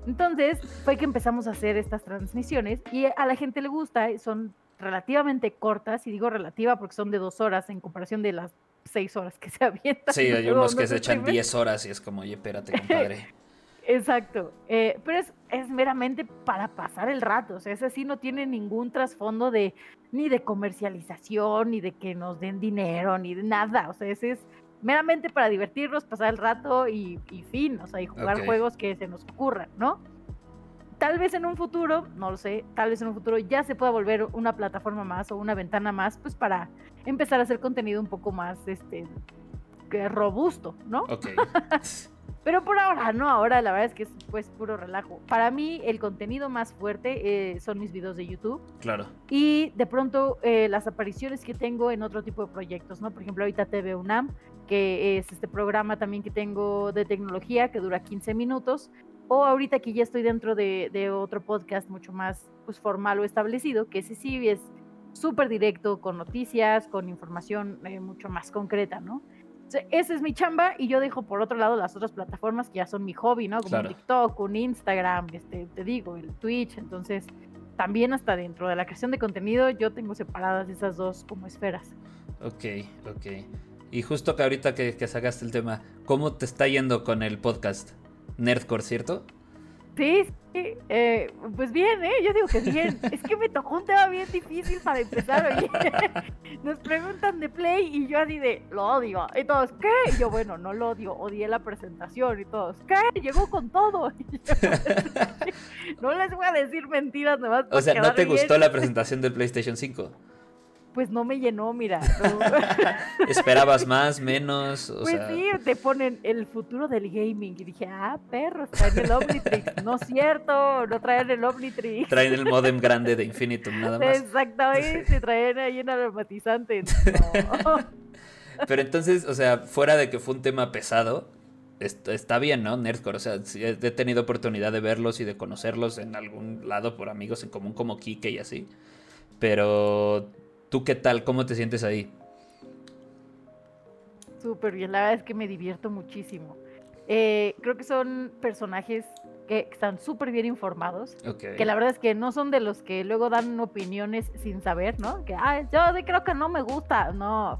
Entonces fue que empezamos a hacer estas transmisiones y a la gente le gusta, son relativamente cortas, y digo relativa porque son de dos horas en comparación de las seis horas que se avientan. Sí, hay unos que se echan diez horas y es como, oye, espérate, compadre. Exacto, eh, pero es, es meramente para pasar el rato. O sea, ese sí no tiene ningún trasfondo de ni de comercialización, ni de que nos den dinero, ni de nada. O sea, ese es meramente para divertirnos, pasar el rato y, y fin, o sea, y jugar okay. juegos que se nos ocurran, ¿no? Tal vez en un futuro, no lo sé, tal vez en un futuro ya se pueda volver una plataforma más o una ventana más, pues para empezar a hacer contenido un poco más, este, que robusto, ¿no? Ok. Pero por ahora, no, ahora la verdad es que es pues puro relajo. Para mí el contenido más fuerte eh, son mis videos de YouTube. Claro. Y de pronto eh, las apariciones que tengo en otro tipo de proyectos, ¿no? Por ejemplo, ahorita T V UNAM, que es este programa también que tengo de tecnología que dura quince minutos. O ahorita que ya estoy dentro de, de otro podcast mucho más pues, formal o establecido, que ese sí es súper directo con noticias, con información eh, mucho más concreta, ¿no? Esa es mi chamba y yo dejo por otro lado las otras plataformas que ya son mi hobby, ¿no? Como claro. un TikTok, un Instagram, este, te digo, el Twitch. Entonces, también hasta dentro de la creación de contenido yo tengo separadas esas dos como esferas. Ok, ok. Y justo que ahorita que, que sacaste el tema, ¿cómo te está yendo con el podcast? Nerdcore, ¿cierto? Sí, sí. Eh, pues bien, ¿eh? Yo digo que bien. Es que me tocó un tema bien difícil para empezar, oye. Nos preguntan de Play y yo así de, lo odio. Y todos, ¿qué? Y yo, bueno, no lo odio, odié la presentación. Y todos, ¿qué? Llegó con todo. Y yo, no les voy a decir mentiras nomás. O sea, ¿no te bien. gustó la presentación del PlayStation cinco? Pues no me llenó, mira. No. ¿Esperabas más, menos? O pues sea... sí, te ponen el futuro del gaming. Y dije, ah, perro, traen el Omnitrix. No es cierto, no traen el Omnitrix. Traen el modem grande de Infinitum, nada más. Exactamente, sí. Traen ahí un aromatizante. No. Pero entonces, o sea, fuera de que fue un tema pesado, está bien, ¿no? Nerdcore, o sea, he tenido oportunidad de verlos y de conocerlos en algún lado por amigos en común como Kike y así. Pero... ¿tú qué tal? ¿Cómo te sientes ahí? Súper bien, la verdad es que me divierto muchísimo. Eh, creo que son personajes que están súper bien informados, okay. que la verdad es que no son de los que luego dan opiniones sin saber, ¿no? Que, ah, yo creo que no me gusta, no.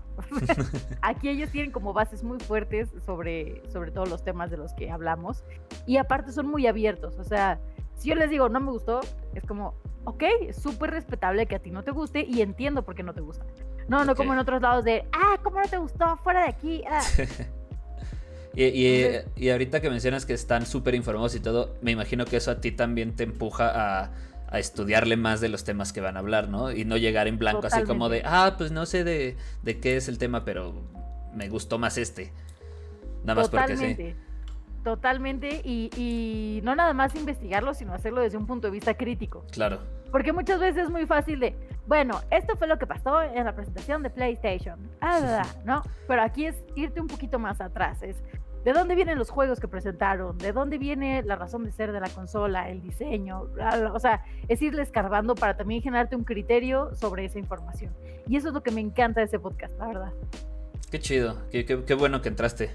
Aquí ellos tienen como bases muy fuertes sobre, sobre todos los temas de los que hablamos, y aparte son muy abiertos, o sea... Si yo les digo, no me gustó, es como, ok, es súper respetable que a ti no te guste y entiendo por qué no te gusta. No, okay. no como en otros lados de, ah, ¿cómo no te gustó? Fuera de aquí. Ah. y, y, Entonces, y ahorita que mencionas que están súper informados y todo, me imagino que eso a ti también te empuja a, a estudiarle más de los temas que van a hablar, ¿no? Y no llegar en blanco totalmente. Así como de, ah, pues no sé de, de qué es el tema, pero me gustó más este. Nada más totalmente. Porque sí. Totalmente, y, y no nada más investigarlo, sino hacerlo desde un punto de vista crítico. Claro. Porque muchas veces es muy fácil de, bueno, esto fue lo que pasó en la presentación de PlayStation. Ah, ¿no? Pero aquí es irte un poquito más atrás, es de dónde vienen los juegos que presentaron, de dónde viene la razón de ser de la consola, el diseño, bla, bla, o sea, es irle escarbando para también generarte un criterio sobre esa información. Y eso es lo que me encanta de ese podcast, la verdad. Qué chido, qué, qué, qué bueno que entraste.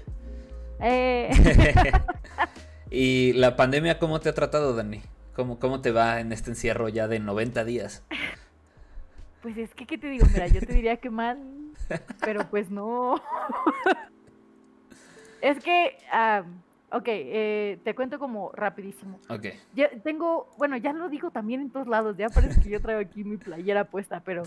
Eh. ¿Y la pandemia cómo te ha tratado, Dani? ¿Cómo, cómo te va en este encierro ya de noventa días? Pues es que, ¿qué te digo? Mira, yo te diría que mal, pero pues no... Es que, um, ok, eh, te cuento como rapidísimo. Ok. Yo tengo, bueno, ya lo digo también en todos lados, ya parece que yo traigo aquí mi playera puesta, pero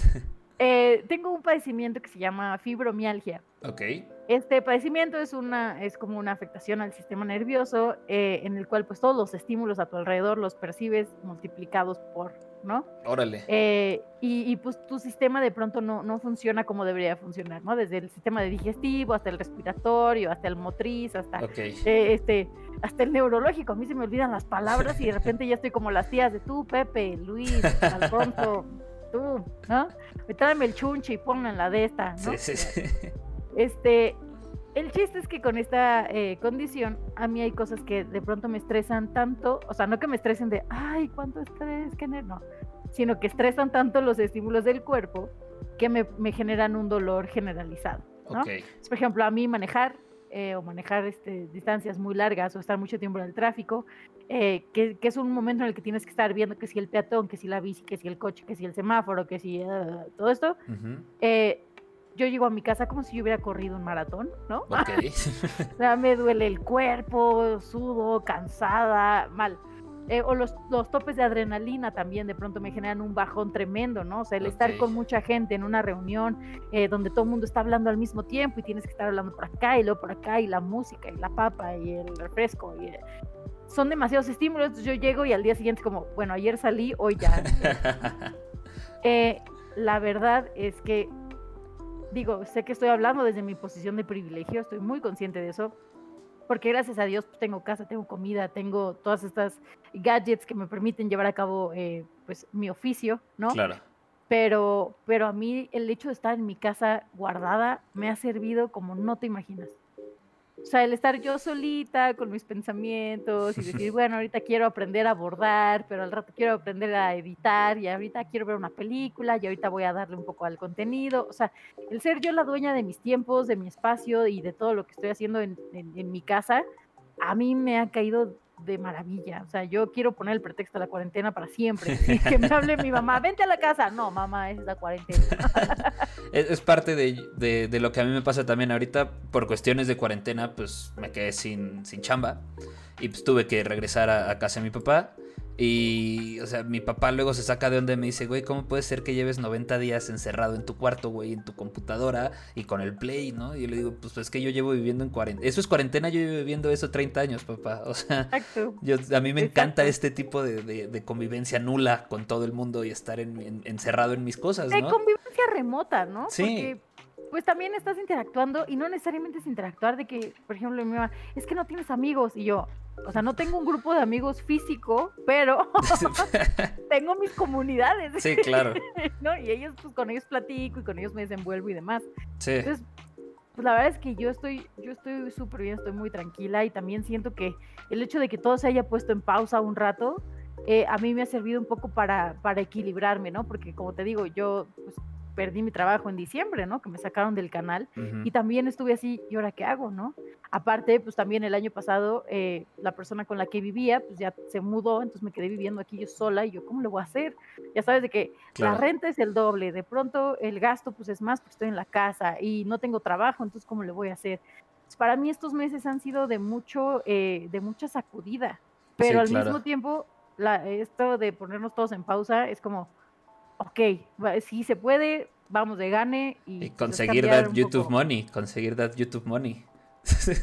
eh, tengo un padecimiento que se llama fibromialgia. Ok. Este padecimiento es una, es como una afectación al sistema nervioso, eh, en el cual pues todos los estímulos a tu alrededor los percibes multiplicados por, ¿no? Órale. Eh, y, y pues tu sistema de pronto no, no funciona como debería funcionar, ¿no? Desde el sistema de digestivo hasta el respiratorio, hasta el motriz, hasta, okay. eh, este, hasta el neurológico. A mí se me olvidan las palabras y de repente ya estoy como las tías de tú, Pepe, Luis, Alfonso, tú, ¿no? Me tráeme el chunche y ponme en la de esta, ¿no? Sí, sí, sí. Este... El chiste es que con esta eh, condición, a mí hay cosas que de pronto me estresan tanto, o sea, no que me estresen de, ay, cuánto estrés, qué nervio, no, sino que estresan tanto los estímulos del cuerpo que me, me generan un dolor generalizado, ¿no? Okay. Por ejemplo, a mí manejar, eh, o manejar este, distancias muy largas, o estar mucho tiempo en el tráfico, eh, que, que es un momento en el que tienes que estar viendo que si el peatón, que si la bici, que si el coche, que si el semáforo, que si uh, todo esto, uh-huh. eh... Yo llego a mi casa como si yo hubiera corrido un maratón, ¿no? Okay. O sea, me duele el cuerpo, sudo, cansada, mal. Eh, o los, los topes de adrenalina también de pronto me generan un bajón tremendo, ¿no? O sea, el okay. estar con mucha gente en una reunión eh, donde todo el mundo está hablando al mismo tiempo y tienes que estar hablando por acá y luego por acá y la música y la papa y el refresco y... Eh, son demasiados estímulos. Yo llego y al día siguiente como, bueno, ayer salí, hoy ya. eh, la verdad es que digo, sé que estoy hablando desde mi posición de privilegio, estoy muy consciente de eso, porque gracias a Dios tengo casa, tengo comida, tengo todas estas gadgets que me permiten llevar a cabo eh, pues, mi oficio, ¿no? Claro. Pero, pero a mí el hecho de estar en mi casa guardada me ha servido como no te imaginas. O sea, el estar yo solita con mis pensamientos y decir, bueno, ahorita quiero aprender a bordar, pero al rato quiero aprender a editar y ahorita quiero ver una película y ahorita voy a darle un poco al contenido. O sea, el ser yo la dueña de mis tiempos, de mi espacio y de todo lo que estoy haciendo en, en, en mi casa, a mí me ha caído de maravilla. O sea, yo quiero poner el pretexto a la cuarentena para siempre. ¿Sí? Que me hable mi mamá, vente a la casa. No, mamá, es la cuarentena. Es, es parte de, de, de lo que a mí me pasa también ahorita. Por cuestiones de cuarentena, pues me quedé sin, sin chamba. Y pues tuve que regresar a, a casa de mi papá. Y, o sea, mi papá luego se saca de onda y me dice, güey, ¿cómo puede ser que lleves noventa días encerrado en tu cuarto, güey, en tu computadora y con el Play, ¿no? Y yo le digo, pues, pues es que yo llevo viviendo en cuarentena. Eso es cuarentena, yo llevo viviendo eso treinta años, papá. O sea, yo, a mí me Exacto. encanta este tipo de, de, de convivencia nula con todo el mundo y estar en, en, encerrado en mis cosas, ¿no? De convivencia remota, ¿no? Sí. Porque... pues también estás interactuando y no necesariamente es interactuar de que, por ejemplo, mi mamá, es que no tienes amigos, y yo, o sea, no tengo un grupo de amigos físico, pero tengo mis comunidades. Sí, claro. ¿No? Y ellos, pues con ellos platico y con ellos me desenvuelvo y demás. Sí. Entonces, pues la verdad es que yo estoy, yo estoy súper bien, estoy muy tranquila y también siento que el hecho de que todo se haya puesto en pausa un rato, eh, a mí me ha servido un poco para, para equilibrarme, ¿no? Porque como te digo, yo, pues, perdí mi trabajo en diciembre, ¿no? Que me sacaron del canal uh-huh. y también estuve así, ¿y ahora qué hago, no? Aparte, pues también el año pasado eh, la persona con la que vivía, pues ya se mudó, entonces me quedé viviendo aquí yo sola y yo, ¿cómo lo voy a hacer? Ya sabes de que claro. la renta es el doble, de pronto el gasto pues es más porque estoy en la casa y no tengo trabajo, entonces ¿cómo le voy a hacer? Pues, para mí estos meses han sido de mucho, eh, de mucha sacudida, pero sí, al claro. mismo tiempo la, esto de ponernos todos en pausa es como ok, si se puede, vamos de gane. Y, y conseguir that YouTube poco. Money, conseguir that YouTube money.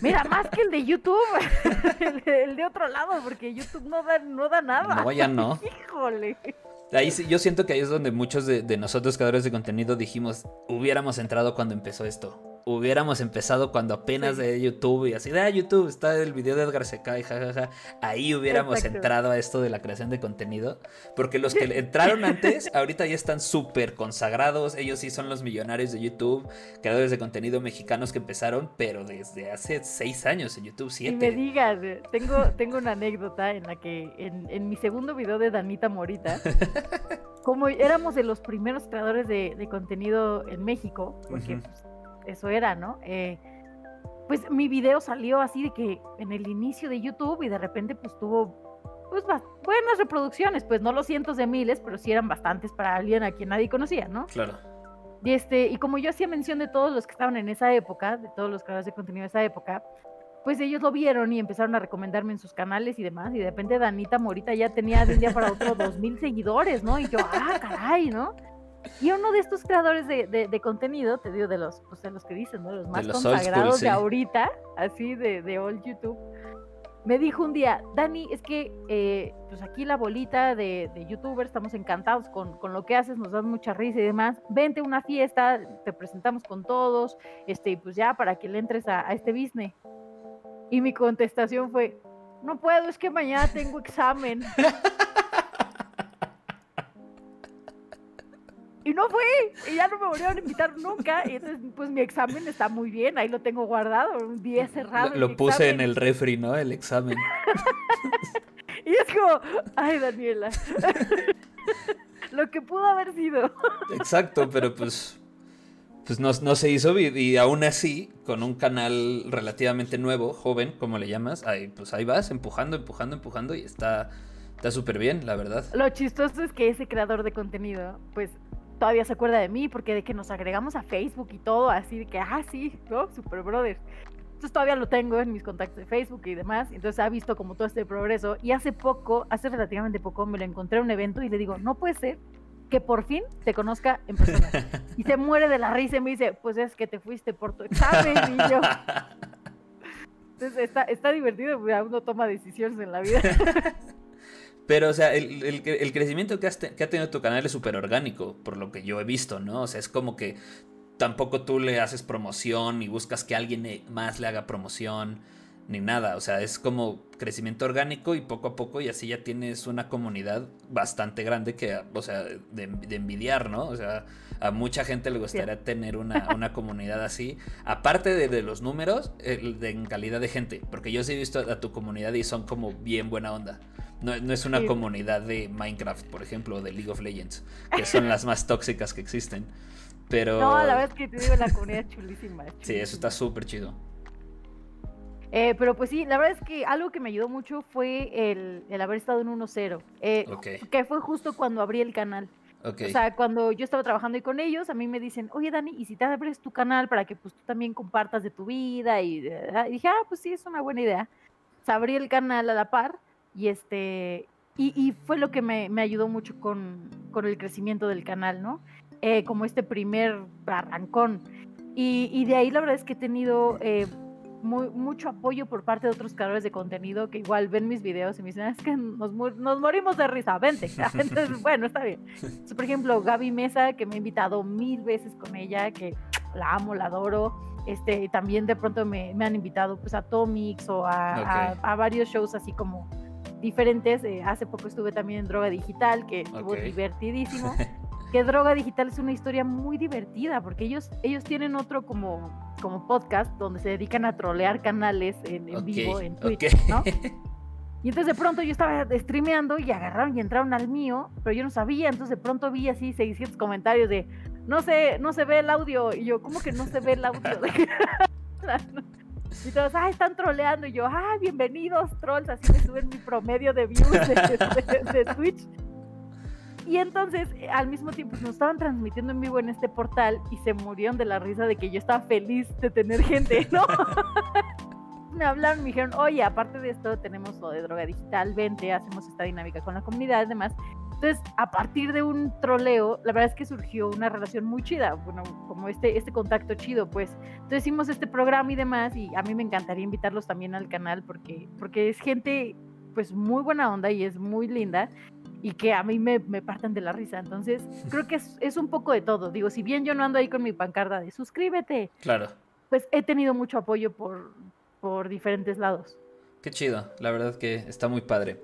Mira, más que el de YouTube, el, el de otro lado, porque YouTube no da, no da nada. No, ya no. Híjole. Ahí sí, yo siento que ahí es donde muchos de, de nosotros creadores de contenido dijimos, hubiéramos entrado cuando empezó esto. hubiéramos empezado cuando apenas de YouTube y así, ah, YouTube, está el video de Edgar Secai, jajaja, ahí hubiéramos Exacto. entrado a esto de la creación de contenido, porque los que entraron antes, ahorita ya están súper consagrados, ellos sí son los millonarios de YouTube, creadores de contenido mexicanos que empezaron, pero desde hace seis años en YouTube, siete. Y me digas, tengo, tengo una anécdota en la que en, en mi segundo video de Danita Morita, como éramos de los primeros creadores de, de contenido en México, porque uh-huh. pues, eso era, ¿no? Eh, pues mi video salió así de que en el inicio de YouTube y de repente pues tuvo pues buenas reproducciones, pues no los cientos de miles, pero sí eran bastantes para alguien a quien nadie conocía, ¿no? Claro. Y, este, y como yo hacía mención de todos los que estaban en esa época, de todos los creadores de contenido de esa época, pues ellos lo vieron y empezaron a recomendarme en sus canales y demás, y de repente Danita Morita ya tenía de un día para otro dos mil seguidores, ¿no? Y yo, ah, caray, ¿no? Y uno de estos creadores de, de, de contenido, te digo, de los, pues de los que dicen, ¿no? Los más de los consagrados school, sí. de ahorita, así de, de old YouTube, me dijo un día, Dani, es que eh, pues aquí la bolita de, de youtubers, estamos encantados con, con lo que haces, nos dan mucha risa y demás, vente a una fiesta, te presentamos con todos, este, pues ya para que le entres a, a este business. Y mi contestación fue, no puedo, es que mañana tengo examen. Y no fui, y ya no me volvieron a invitar nunca, y entonces pues mi examen está muy bien, ahí lo tengo guardado, un día cerrado. Lo, lo puse examen. En el refri, ¿no? El examen. Y es como, ay, Daniela, lo que pudo haber sido. Exacto, pero pues, pues no, no se hizo, y, y aún así, con un canal relativamente nuevo, joven, como le llamas, ahí, pues ahí vas, empujando, empujando, empujando, y está está súper bien, la verdad. Lo chistoso es que ese creador de contenido, pues, todavía se acuerda de mí, porque de que nos agregamos a Facebook y todo, así de que, ah, sí, ¿no? Super brothers. Entonces todavía lo tengo en mis contactos de Facebook y demás, entonces ha visto como todo este progreso, y hace poco, hace relativamente poco, me lo encontré en un evento y le digo, no puede ser que por fin te conozca en persona. Y se muere de la risa y me dice, pues es que te fuiste por tu examen, y yo... Entonces está, está divertido, porque uno toma decisiones en la vida. Pero, o sea, el, el, el crecimiento que, has te, que ha tenido tu canal es súper orgánico, por lo que yo he visto, ¿no? O sea, es como que tampoco tú le haces promoción ni buscas que alguien más le haga promoción ni nada. O sea, es como crecimiento orgánico y poco a poco, y así ya tienes una comunidad bastante grande que, o sea, de, de envidiar, ¿no? O sea, a mucha gente le gustaría sí. tener una, una comunidad así. Aparte de, de los números, el de, en calidad de gente, porque yo sí he visto a tu comunidad y son como bien buena onda. No, no es una sí. comunidad de Minecraft, por ejemplo, o de League of Legends, que son las más tóxicas que existen. Pero... No, la verdad es que te digo, la comunidad es chulísima, chulísima. Sí, eso está súper chido. Eh, pero pues sí, la verdad es que algo que me ayudó mucho fue el, el haber estado en uno cero, eh, okay. que fue justo cuando abrí el canal. Okay. O sea, cuando yo estaba trabajando ahí con ellos, a mí me dicen, oye, Dani, ¿y si te abres tu canal para que pues tú también compartas de tu vida? Y, y dije, ah, pues sí, es una buena idea. O sea, abrí el canal a la par. Y este y, y fue lo que me, me ayudó mucho con, con el crecimiento del canal, ¿no? Eh, como este primer arrancón. Y, y de ahí la verdad es que he tenido eh, muy, mucho apoyo por parte de otros creadores de contenido que igual ven mis videos y me dicen, ah, es que nos, nos morimos de risa, vente. Entonces, bueno, está bien. Entonces, por ejemplo, Gaby Mesa, que me ha invitado mil veces con ella, que la amo, la adoro. Este, también de pronto me, me han invitado pues, a Tomix o a, okay. a, a varios shows así como... diferentes, eh, hace poco estuve también en Droga Digital, que estuvo okay. divertidísimo, que Droga Digital es una historia muy divertida, porque ellos, ellos tienen otro como, como podcast donde se dedican a trolear canales en, en okay. vivo, en Twitch, okay. ¿no? Y entonces de pronto yo estaba streameando y agarraron y entraron al mío, pero yo no sabía, entonces de pronto vi así seiscientos comentarios de, no sé, no se ve el audio, y yo, ¿cómo que no se ve el audio? Y todos, ah, están troleando. Y yo, ah, bienvenidos, trolls. Así me suben mi promedio de views de, de, de, de Twitch. Y entonces, al mismo tiempo, pues, nos estaban transmitiendo en vivo en este portal y se murieron de la risa de que yo estaba feliz de tener gente, ¿no? Me hablaron, me dijeron, oye, aparte de esto, tenemos lo de Droga Digital, vente, hacemos esta dinámica con la comunidad y demás. Entonces, a partir de un troleo, la verdad es que surgió una relación muy chida, bueno, como este, este contacto chido, pues. Entonces hicimos este programa y demás, y a mí me encantaría invitarlos también al canal, porque, porque es gente, pues, muy buena onda y es muy linda, y que a mí me, me parten de la risa. Entonces, creo que es, es un poco de todo. Digo, si bien yo no ando ahí con mi pancarta de suscríbete. Claro. pues he tenido mucho apoyo por, por diferentes lados. Qué chido, la verdad que está muy padre.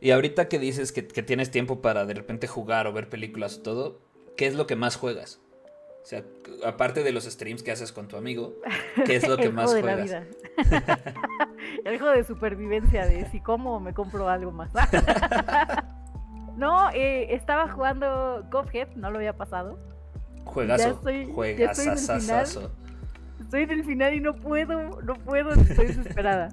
Y ahorita que dices que, que tienes tiempo para de repente jugar o ver películas o todo, ¿qué es lo que más juegas? O sea, aparte de los streams que haces con tu amigo, ¿qué es lo que más juegas? El juego de la vida. El juego de supervivencia, de si como me compro algo más. No, eh, estaba jugando Cuphead, no lo había pasado. Juegazo, estoy, juegas, asasazo. Estoy en el final y no puedo, no puedo, estoy desesperada.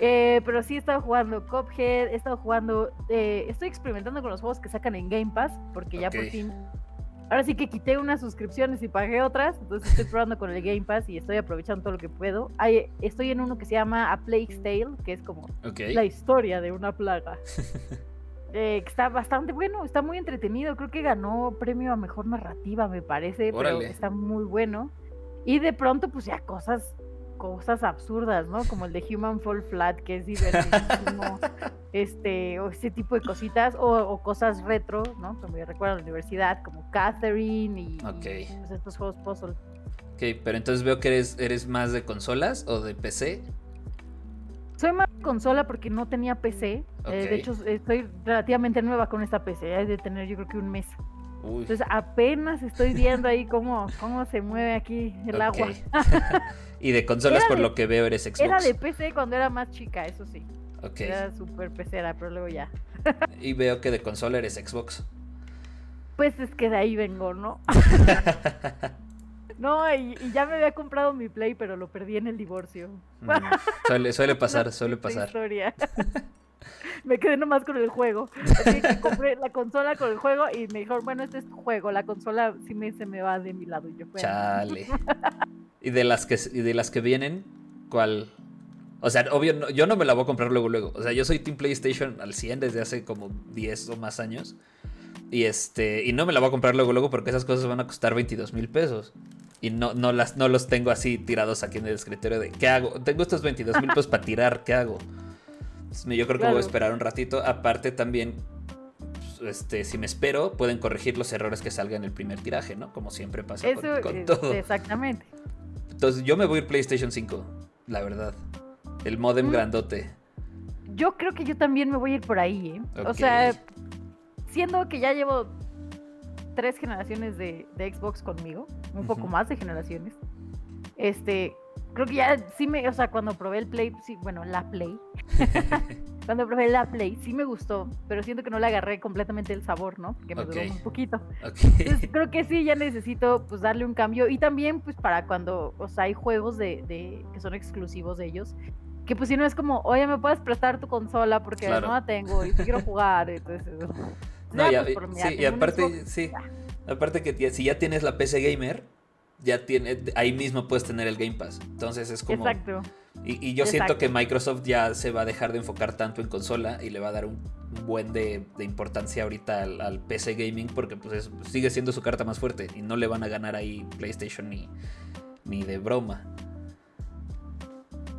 Eh, pero sí he estado jugando Cuphead, he estado jugando... Eh, estoy experimentando con los juegos que sacan en Game Pass, porque okay. ya por fin... Ahora sí que quité unas suscripciones y pagué otras, entonces estoy probando con el Game Pass y estoy aprovechando todo lo que puedo. Hay, estoy en uno que se llama A Plague Tale, que es como okay. la historia de una plaga. Eh, está bastante bueno, está muy entretenido, creo que ganó premio a mejor narrativa, me parece. Órale. Pero está muy bueno. Y de pronto, pues ya cosas... cosas absurdas, ¿no? Como el de Human Fall Flat, que es divertidísimo, este, o este tipo de cositas, o, o cosas retro, ¿no? Como yo recuerdo en la universidad, como Catherine y, okay. y pues, estos juegos puzzle. Ok, pero entonces veo que eres, eres más de consolas o de P C. Soy más de consola porque no tenía P C, okay. eh, de hecho estoy relativamente nueva con esta P C, he de tener yo creo que un mes. Uy. Entonces apenas estoy viendo ahí cómo, cómo se mueve aquí el okay. agua. Y de consolas, de, por lo que veo, eres Xbox. Era de P C cuando era más chica, eso sí. Okay. Era súper pecera, pero luego ya. Y veo que de consola eres Xbox. Pues es que de ahí vengo, ¿no? No, y, y ya me había comprado mi Play, pero lo perdí en el divorcio. Mm, suele, suele pasar, no, suele pasar. Historia. Me quedé nomás con el juego. Así que compré la consola con el juego y me dijeron, bueno, este es tu juego, la consola sí me, se me va de mi lado. Y yo, bueno. Chale. ¿Y de las que y de las que vienen, cuál? O sea, obvio, no, yo no me la voy a comprar luego, luego. O sea, yo soy Team PlayStation al cien desde hace como diez o más años. Y este y no me la voy a comprar luego, luego porque esas cosas van a costar veintidós mil pesos. Y no, no, las, no los tengo así tirados aquí en el escritorio de, ¿qué hago? Tengo estos veintidós mil pesos para tirar, ¿qué hago? Yo creo que claro. voy a esperar un ratito. Aparte también, este, si me espero, pueden corregir los errores que salgan en el primer tiraje, ¿no? Como siempre pasa. Eso con, con es, todo. Exactamente. Entonces yo me voy a ir PlayStation cinco, la verdad. El modem mm. grandote. Yo creo que yo también me voy a ir por ahí, ¿eh? Okay. O sea, siendo que ya llevo tres generaciones de, de Xbox conmigo, un uh-huh. poco más de generaciones, este... Creo que ya sí me, o sea, cuando probé el Play, sí, bueno, la Play, cuando probé la Play, sí me gustó, pero siento que no le agarré completamente el sabor, ¿no? Porque me okay. duró un poquito. Okay. Entonces creo que sí, ya necesito, pues, darle un cambio. Y también, pues, para cuando, o sea, hay juegos de, de que son exclusivos de ellos, que pues si no es como, oye, ¿me puedes prestar tu consola? Porque claro. no la tengo y quiero jugar, entonces... No, ya, pues, por mí, sí, y aparte, sí, aparte que si ya tienes la P C Gamer... ya tiene, ahí mismo puedes tener el Game Pass. Entonces es como... Exacto. Y, y yo Exacto. siento que Microsoft ya se va a dejar de enfocar tanto en consola y le va a dar un, un buen de, de importancia ahorita al, al P C Gaming, porque pues es, sigue siendo su carta más fuerte y no le van a ganar ahí PlayStation ni, ni de broma.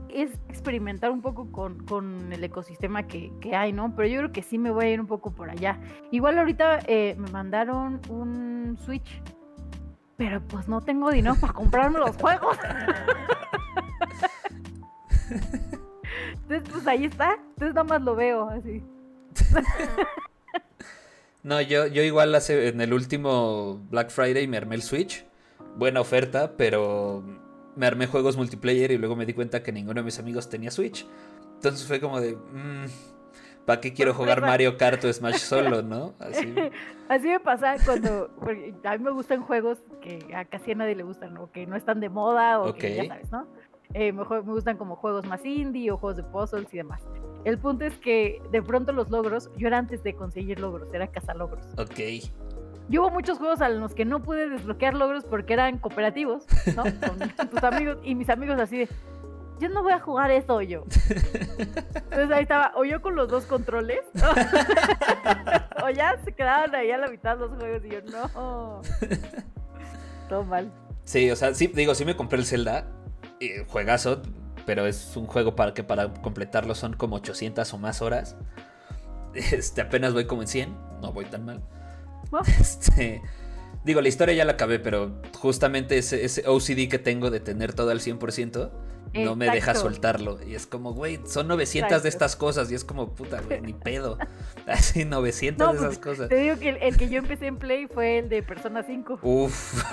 Es experimentar un poco con, con el ecosistema que, que hay, ¿no? Pero yo creo que sí me voy a ir un poco por allá. Igual ahorita eh, me mandaron un Switch, pero pues no tengo dinero para comprarme los juegos. Entonces, pues ahí está. Entonces nada más lo veo así. No, yo, yo igual hace, en el último Black Friday me armé el Switch. Buena oferta, pero me armé juegos multiplayer y luego me di cuenta que ninguno de mis amigos tenía Switch. Entonces fue como de... Mmm, ¿para qué quiero jugar Mario Kart o Smash solo, no? Así, Así me pasa cuando... Porque a mí me gustan juegos que a casi a nadie le gustan, o que no están de moda, o okay. que ya sabes, ¿no? Eh, me, me gustan como juegos más indie, o juegos de puzzles y demás. El punto es que de pronto los logros... Yo era antes de conseguir logros, era cazalogros. Ok. Yo hubo muchos juegos a los que no pude desbloquear logros porque eran cooperativos, ¿no? Con tus amigos, y mis amigos así de... yo no voy a jugar eso yo. Entonces ahí estaba, o yo con los dos controles, o ya se quedaban ahí a la mitad los juegos y yo, no. Todo mal. Sí, o sea, sí, digo, sí me compré el Zelda, eh, juegazo, pero es un juego para que para completarlo son como ochocientas o más horas. Este, apenas voy como en cien, no voy tan mal. ¿No? Este... Digo, la historia ya la acabé, pero justamente ese, ese O C D que tengo de tener todo al cien por ciento no Exacto. me deja soltarlo. Y es como, güey, son novecientas Exacto. de estas cosas. Y es como, puta, güey, ni pedo. Así, novecientas no, de esas pues, cosas. Te digo que el, el que yo empecé en Play fue el de Persona cinco. Uf.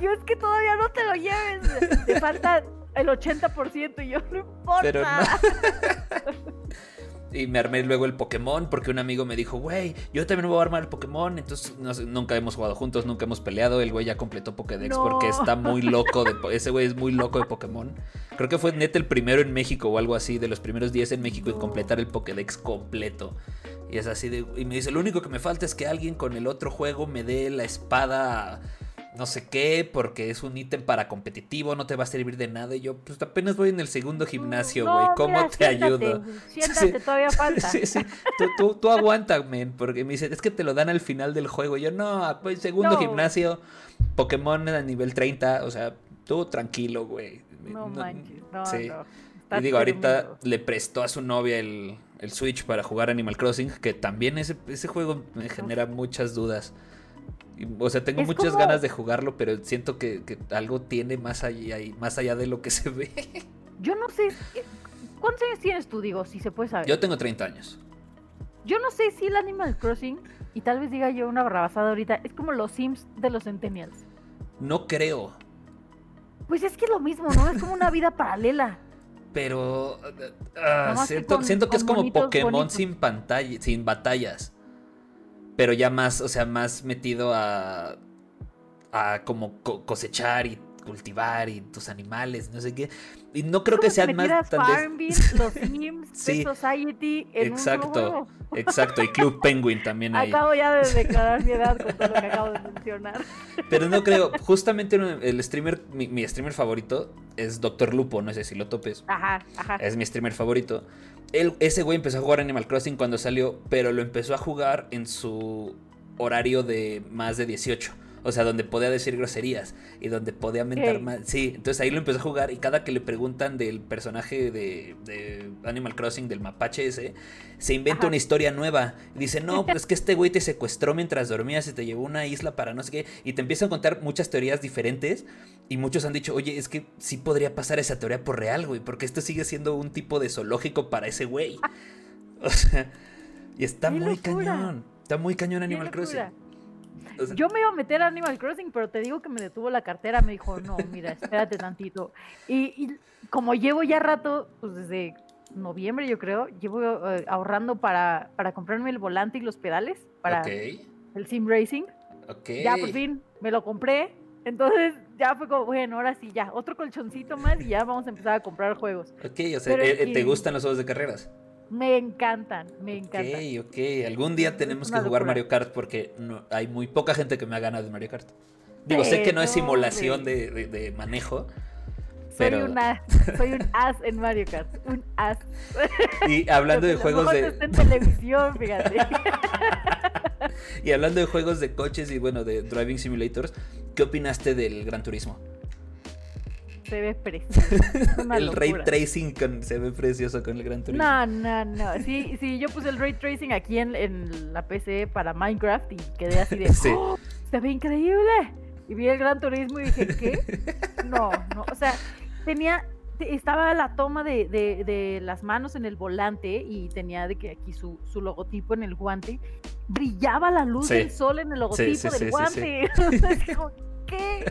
Yo es que todavía no te lo lleves. Te falta el ochenta por ciento y yo no importa. Pero no. Y me armé luego el Pokémon porque un amigo me dijo, güey, yo también voy a armar el Pokémon. Entonces no, nunca hemos jugado juntos, nunca hemos peleado. El güey ya completó Pokédex no. porque está muy loco. De po- Ese güey es muy loco de Pokémon. Creo que fue neta el primero en México o algo así, de los primeros diez en México no. en completar el Pokédex completo. Y es así de... Y me dice, lo único que me falta es que alguien con el otro juego me dé la espada... no sé qué, porque es un ítem para competitivo, no te va a servir de nada. Y yo, pues apenas voy en el segundo gimnasio, güey, no, ¿cómo mira, te siéntate, ayudo? Siéntate, sí, todavía falta. Sí, sí, tú, tú, tú aguanta, men, porque me dicen, es que te lo dan al final del juego. Y yo, no, pues segundo no. gimnasio, Pokémon a nivel treinta, o sea, tú tranquilo, güey. No, no manches, no, sí. no. Y digo, ahorita tremendo. Le prestó a su novia el, el Switch para jugar Animal Crossing, que también ese, ese juego me genera no. muchas dudas. O sea, tengo es muchas como... ganas de jugarlo, pero siento que, que algo tiene más allá, más allá de lo que se ve. Yo no sé, ¿cuántos años tienes tú, digo, si se puede saber? Yo tengo treinta años. Yo no sé si el Animal Crossing, y tal vez diga yo una barrabasada ahorita, es como los Sims de los Centennials. No creo. Pues es que es lo mismo, ¿no? Es como una vida paralela. Pero uh, no, siento, con, siento que es como Pokémon bonitos. sin pantalla, sin batallas. Pero ya más, o sea, más metido a, a como co- cosechar y cultivar y tus animales, no sé qué. Y no creo que sean más... Farmville, los Sims, sí, Society, en exacto, un juego. Exacto, y Club Penguin también ahí. Acabo ya de declarar mi edad con todo lo que acabo de mencionar. Pero no creo, justamente el streamer, mi, mi streamer favorito es doctor Lupo, no sé si lo topes. Ajá, ajá. Es mi streamer favorito. Él, ese güey empezó a jugar Animal Crossing cuando salió, pero lo empezó a jugar en su horario de más de dieciocho. O sea, donde podía decir groserías y donde podía mentar hey. más. Sí, entonces ahí lo empezó a jugar y cada que le preguntan del personaje de, de Animal Crossing, del mapache ese, se inventa Ajá. una historia nueva. Dice, no, pues que este güey te secuestró mientras dormías y te llevó a una isla para no sé qué. Y te empiezan a contar muchas teorías diferentes y muchos han dicho, oye, es que sí podría pasar esa teoría por real, güey, porque esto sigue siendo un tipo de zoológico para ese güey. O sea, y está muy cañón. Está muy cañón Animal Crossing. O sea, yo me iba a meter a Animal Crossing, pero te digo que me detuvo la cartera, me dijo, no, mira, espérate tantito. Y, y como llevo ya rato, pues desde noviembre yo creo, llevo uh, ahorrando para, para comprarme el volante y los pedales para okay. el Sim Racing. Okay. Ya por fin me lo compré, entonces ya fue como, bueno, ahora sí ya, otro colchoncito más y ya vamos a empezar a comprar juegos. Ok, o sea, pero, eh, y... ¿te gustan los juegos de carreras? Me encantan, me encantan. Ok, ok. Algún día tenemos que jugar Mario Kart porque no, hay muy poca gente que me ha ganado de Mario Kart. Digo, sé que no es simulación de, de, de manejo, pero... Soy un as, soy un as en Mario Kart, un as. Y hablando de juegos de... en televisión, fíjate. Y hablando de juegos de coches y, bueno, de driving simulators, ¿qué opinaste del Gran Turismo? Se ve precioso. El ray tracing con, se ve precioso con el Gran Turismo. No, no, no. Sí, sí, yo puse el ray tracing aquí en, en la P C para Minecraft y quedé así de... Sí. ¡Oh, se ve increíble! Y vi el Gran Turismo y dije, ¿qué? No, no. O sea, tenía... Estaba la toma de, de, de las manos en el volante y tenía de que aquí su, su logotipo en el guante. Brillaba la luz sí. del sol en el logotipo sí, sí, del sí, guante. Sí, sí. Entonces, digo, ¿qué?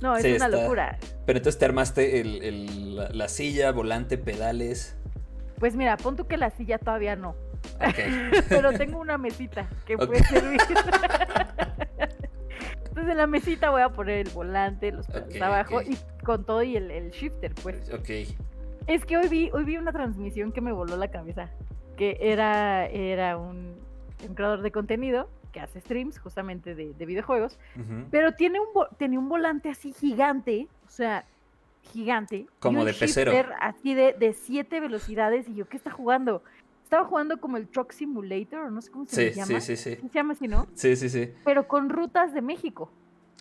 No, es sí, una está. locura. Pero entonces te armaste el, el, la, la silla, volante, pedales. Pues mira, pon tú que la silla todavía no. Okay. Pero tengo una mesita que okay. puede servir. Entonces en la mesita voy a poner el volante, los pedales okay, abajo okay. y con todo y el, el shifter, pues. Okay. Es que hoy vi, hoy vi una transmisión que me voló la cabeza. Que era, era un, un creador de contenido que hace streams justamente de, de videojuegos, uh-huh. pero tiene un tenía un volante así gigante, o sea, gigante. Como de pecero. Así de, de siete velocidades, y yo, ¿qué está jugando? Estaba jugando como el Truck Simulator, no sé cómo se sí, llama. Sí, sí, sí. ¿Se llama así, no? Sí, sí, sí. Pero con rutas de México.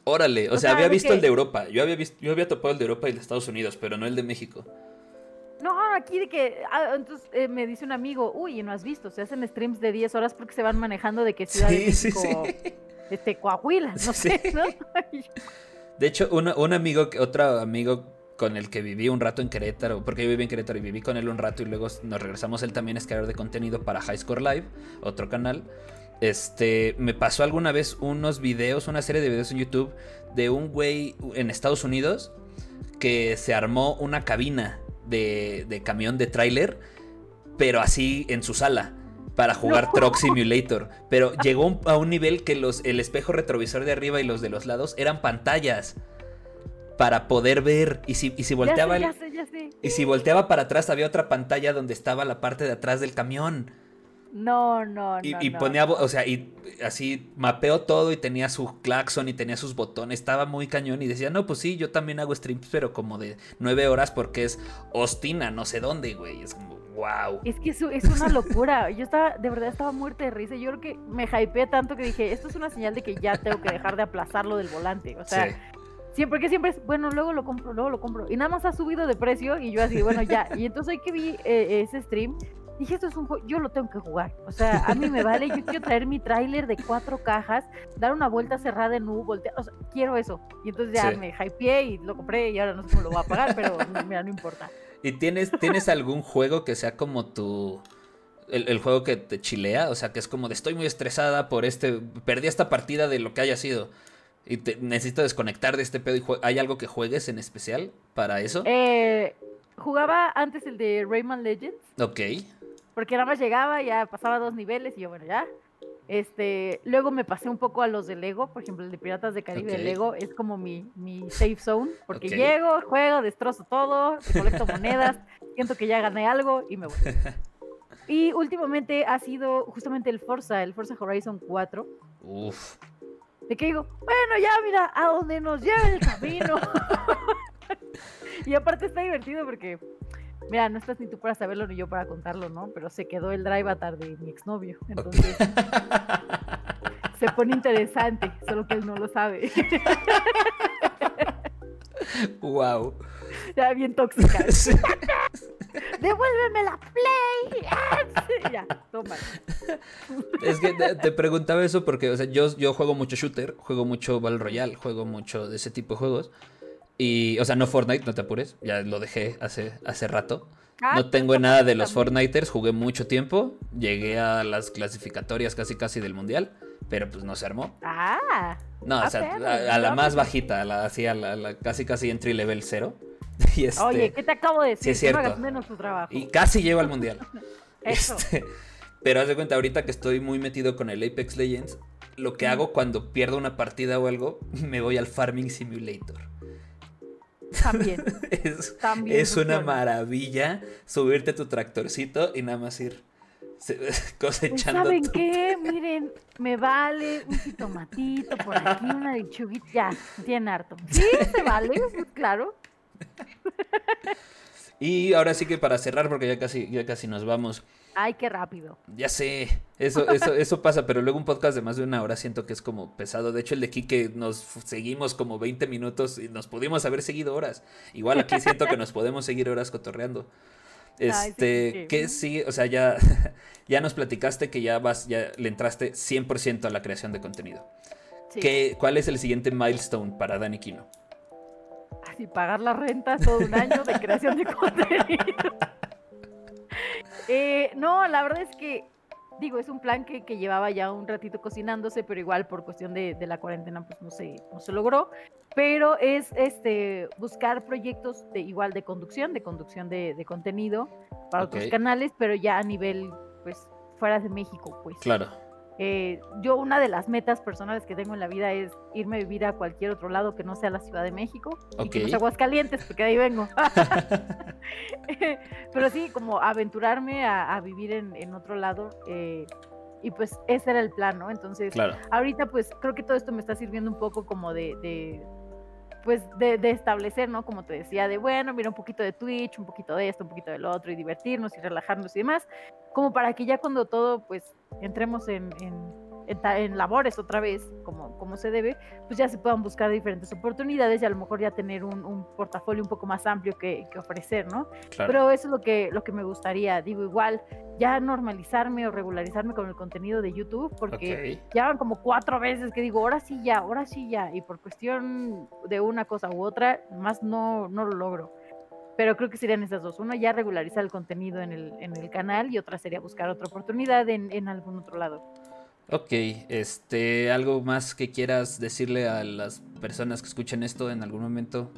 Órale, o, o sea, había visto que... el de Europa, yo había visto, yo había topado el de Europa y el de Estados Unidos, pero no el de México. No, no, aquí de que, ah, entonces eh, me dice un amigo, uy, no has visto, se hacen streams de diez horas porque se van manejando de que Ciudad sí, de México, sí, sí. este, Coahuila, no sí. sé, ¿no? De hecho, un, un amigo, otro amigo con el que viví un rato en Querétaro, porque yo viví en Querétaro y viví con él un rato y luego nos regresamos, él también es creador de contenido para High Score Live, otro canal. Este, me pasó alguna vez unos videos, una serie de videos en YouTube de un güey en Estados Unidos que se armó una cabina de, de camión de tráiler, pero así en su sala, para jugar no. Truck Simulator. Pero llegó un, a un nivel que los, el espejo retrovisor de arriba y los de los lados eran pantallas para poder ver. Y si, y si volteaba ya sé, ya sé, ya sé. Y si volteaba para atrás había otra pantalla donde estaba la parte de atrás del camión. No, no, no. Y, y ponía, no. o sea, y así mapeó todo y tenía su claxon y tenía sus botones. Estaba muy cañón y decía, no, pues sí, yo también hago streams, pero como de nueve horas porque es Austin a no sé dónde, güey. Es como, wow. Es que es, es una locura. Yo estaba, de verdad, estaba muerta de risa. Yo creo que me hypeé tanto que dije, esto es una señal de que ya tengo que dejar de aplazarlo del volante. O sea, sí. siempre que siempre es, bueno, luego lo compro, luego lo compro. Y nada más ha subido de precio y yo así, bueno, ya. Y entonces ahí que vi eh, ese stream... Dije, esto es un juego, yo lo tengo que jugar. O sea, a mí me vale, yo quiero traer mi tráiler de cuatro cajas, dar una vuelta cerrada en U, voltear, o sea, quiero eso. Y entonces ya sí. me hypeé y lo compré y ahora no sé cómo lo voy a pagar, pero no, mira, no importa. ¿Y tienes, ¿tienes algún juego que sea como tu... El, el juego que te chilea? O sea, que es como de estoy muy estresada por este... Perdí esta partida de lo que haya sido. Y te, necesito desconectar de este pedo. Y jue- ¿Hay algo que juegues en especial para eso? Eh... Jugaba antes el de Rayman Legends. Ok. Porque nada más llegaba, ya pasaba dos niveles y yo, bueno, ya. Este, luego me pasé un poco a los de Lego, por ejemplo, el de Piratas de Caribe okay. de Lego es como mi, mi safe zone, porque okay. llego, juego, destrozo todo, recolecto monedas, siento que ya gané algo y me voy. Y últimamente ha sido justamente el Forza, el Forza Horizon cuatro. Uf. De que digo, bueno, ya mira, a donde nos lleve el camino. Y aparte está divertido porque, mira, no estás ni tú para saberlo ni yo para contarlo, ¿no? Pero se quedó el drive avatar de mi exnovio, entonces okay. se pone interesante, solo que él no lo sabe. Wow. Ya bien tóxica. Sí. Devuélveme la play. Ya, toma. Es que te preguntaba eso porque, o sea, yo, yo juego mucho shooter, juego mucho Battle Royale, juego mucho de ese tipo de juegos. Y, o sea, no Fortnite, no te apures, ya lo dejé hace, hace rato. No tengo nada de los Fortniters, jugué mucho tiempo, llegué a las clasificatorias casi casi del mundial, pero pues no se armó. Ah. No, o sea, a, a la más bajita, a la, así, a la, a la casi casi entry level cero. Y este, oye, ¿qué te acabo de decir? Sí, es cierto. No hagas menos tu trabajo. Y casi llego al mundial. Eso. Este, pero haz de cuenta, ahorita que estoy muy metido con el Apex Legends, lo que hago cuando pierdo una partida o algo, me voy al Farming Simulator. También. es, También es una maravilla subirte a tu tractorcito y nada más ir cosechando. ¿Saben tu... qué? Miren, me vale un jitomatito por aquí, una lechuguita. Ya, tienen harto. Sí, se vale, claro. Y ahora sí que para cerrar, porque ya casi, ya casi nos vamos. Ay, qué rápido. Ya sé, eso, eso, eso pasa, pero luego un podcast de más de una hora siento que es como pesado. De hecho, el de aquí que nos seguimos como veinte minutos y nos pudimos haber seguido horas. Igual aquí siento que nos podemos seguir horas cotorreando. Este, Ay, sí, sí. que sí, o sea, ya, ya nos platicaste que ya vas, ya le entraste cien por ciento a la creación de contenido. Sí. ¿Qué, ¿Cuál es el siguiente milestone para Dani Kino? Así pagar las rentas todo un año de creación de contenido. Eh, no, la verdad es que, digo, es un plan que, que llevaba ya un ratito cocinándose, pero igual por cuestión de, de la cuarentena pues no se, no se logró, pero es este buscar proyectos de igual de conducción, de conducción de, de contenido para okay. otros canales, pero ya a nivel, pues, fuera de México, pues. Claro. Eh, yo una de las metas personales que tengo en la vida es irme a vivir a cualquier otro lado que no sea la Ciudad de México okay. y que no sea Aguascalientes, porque ahí vengo. Pero sí, como aventurarme a, a vivir en, en otro lado eh, y pues ese era el plan, ¿no? Entonces claro. ahorita pues creo que todo esto me está sirviendo un poco como de, de pues de, de establecer, ¿no? Como te decía, de bueno, mira un poquito de Twitch, un poquito de esto, un poquito del otro y divertirnos y relajarnos y demás, como para que ya cuando todo pues entremos en, en, en, en labores otra vez, como, como se debe, pues ya se puedan buscar diferentes oportunidades y a lo mejor ya tener un, un portafolio un poco más amplio que, que ofrecer, ¿no? Claro. Pero eso es lo que, lo que me gustaría, digo, igual ya normalizarme o regularizarme con el contenido de YouTube, porque okay. ya van como cuatro veces que digo, ahora sí ya, ahora sí ya, y por cuestión de una cosa u otra, más no, no lo logro. Pero creo que serían esas dos. Una, ya regularizar el contenido en el, en el canal, y otra sería buscar otra oportunidad en, en algún otro lado. Ok, este, ¿algo más que quieras decirle a las personas que escuchan esto en algún momento?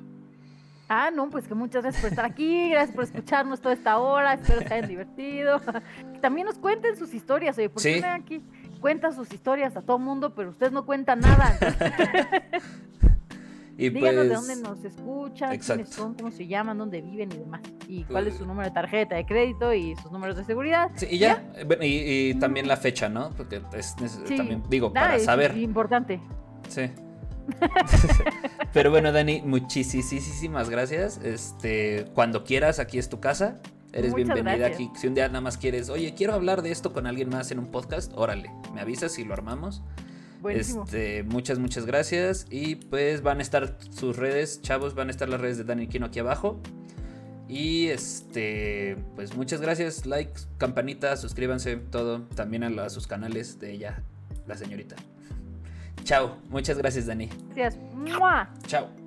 Ah, no, pues que muchas gracias por estar aquí, gracias por escucharnos toda esta hora, espero que hayan divertido. También nos cuenten sus historias, oye, ¿por qué no hay aquí? Cuentan sus historias a todo mundo, pero ustedes no cuentan nada. Y díganos pues, de dónde nos escuchan, exacto. quiénes son, cómo se llaman, dónde viven y demás. Y cuál es su número de tarjeta de crédito y sus números de seguridad. Sí, y ya, ¿Ya? Y, y también la fecha, ¿no? Porque es, es sí. también, digo, nah, para es saber. Importante. Sí. Pero bueno, Dani, muchísimas gracias. Este, cuando quieras, aquí es tu casa. Eres Muchas bienvenida gracias. Aquí. Si un día nada más quieres, oye, quiero hablar de esto con alguien más en un podcast, órale, me avisas y lo armamos. Buenísimo. Este, muchas, muchas gracias. Y pues van a estar sus redes, chavos, van a estar las redes de Dani Kino aquí abajo. Y este, pues muchas gracias, like, campanita, suscríbanse, todo. También a, la, a sus canales de ella, la señorita. Chao, muchas gracias, Dani. Gracias. ¡Mua! Chao.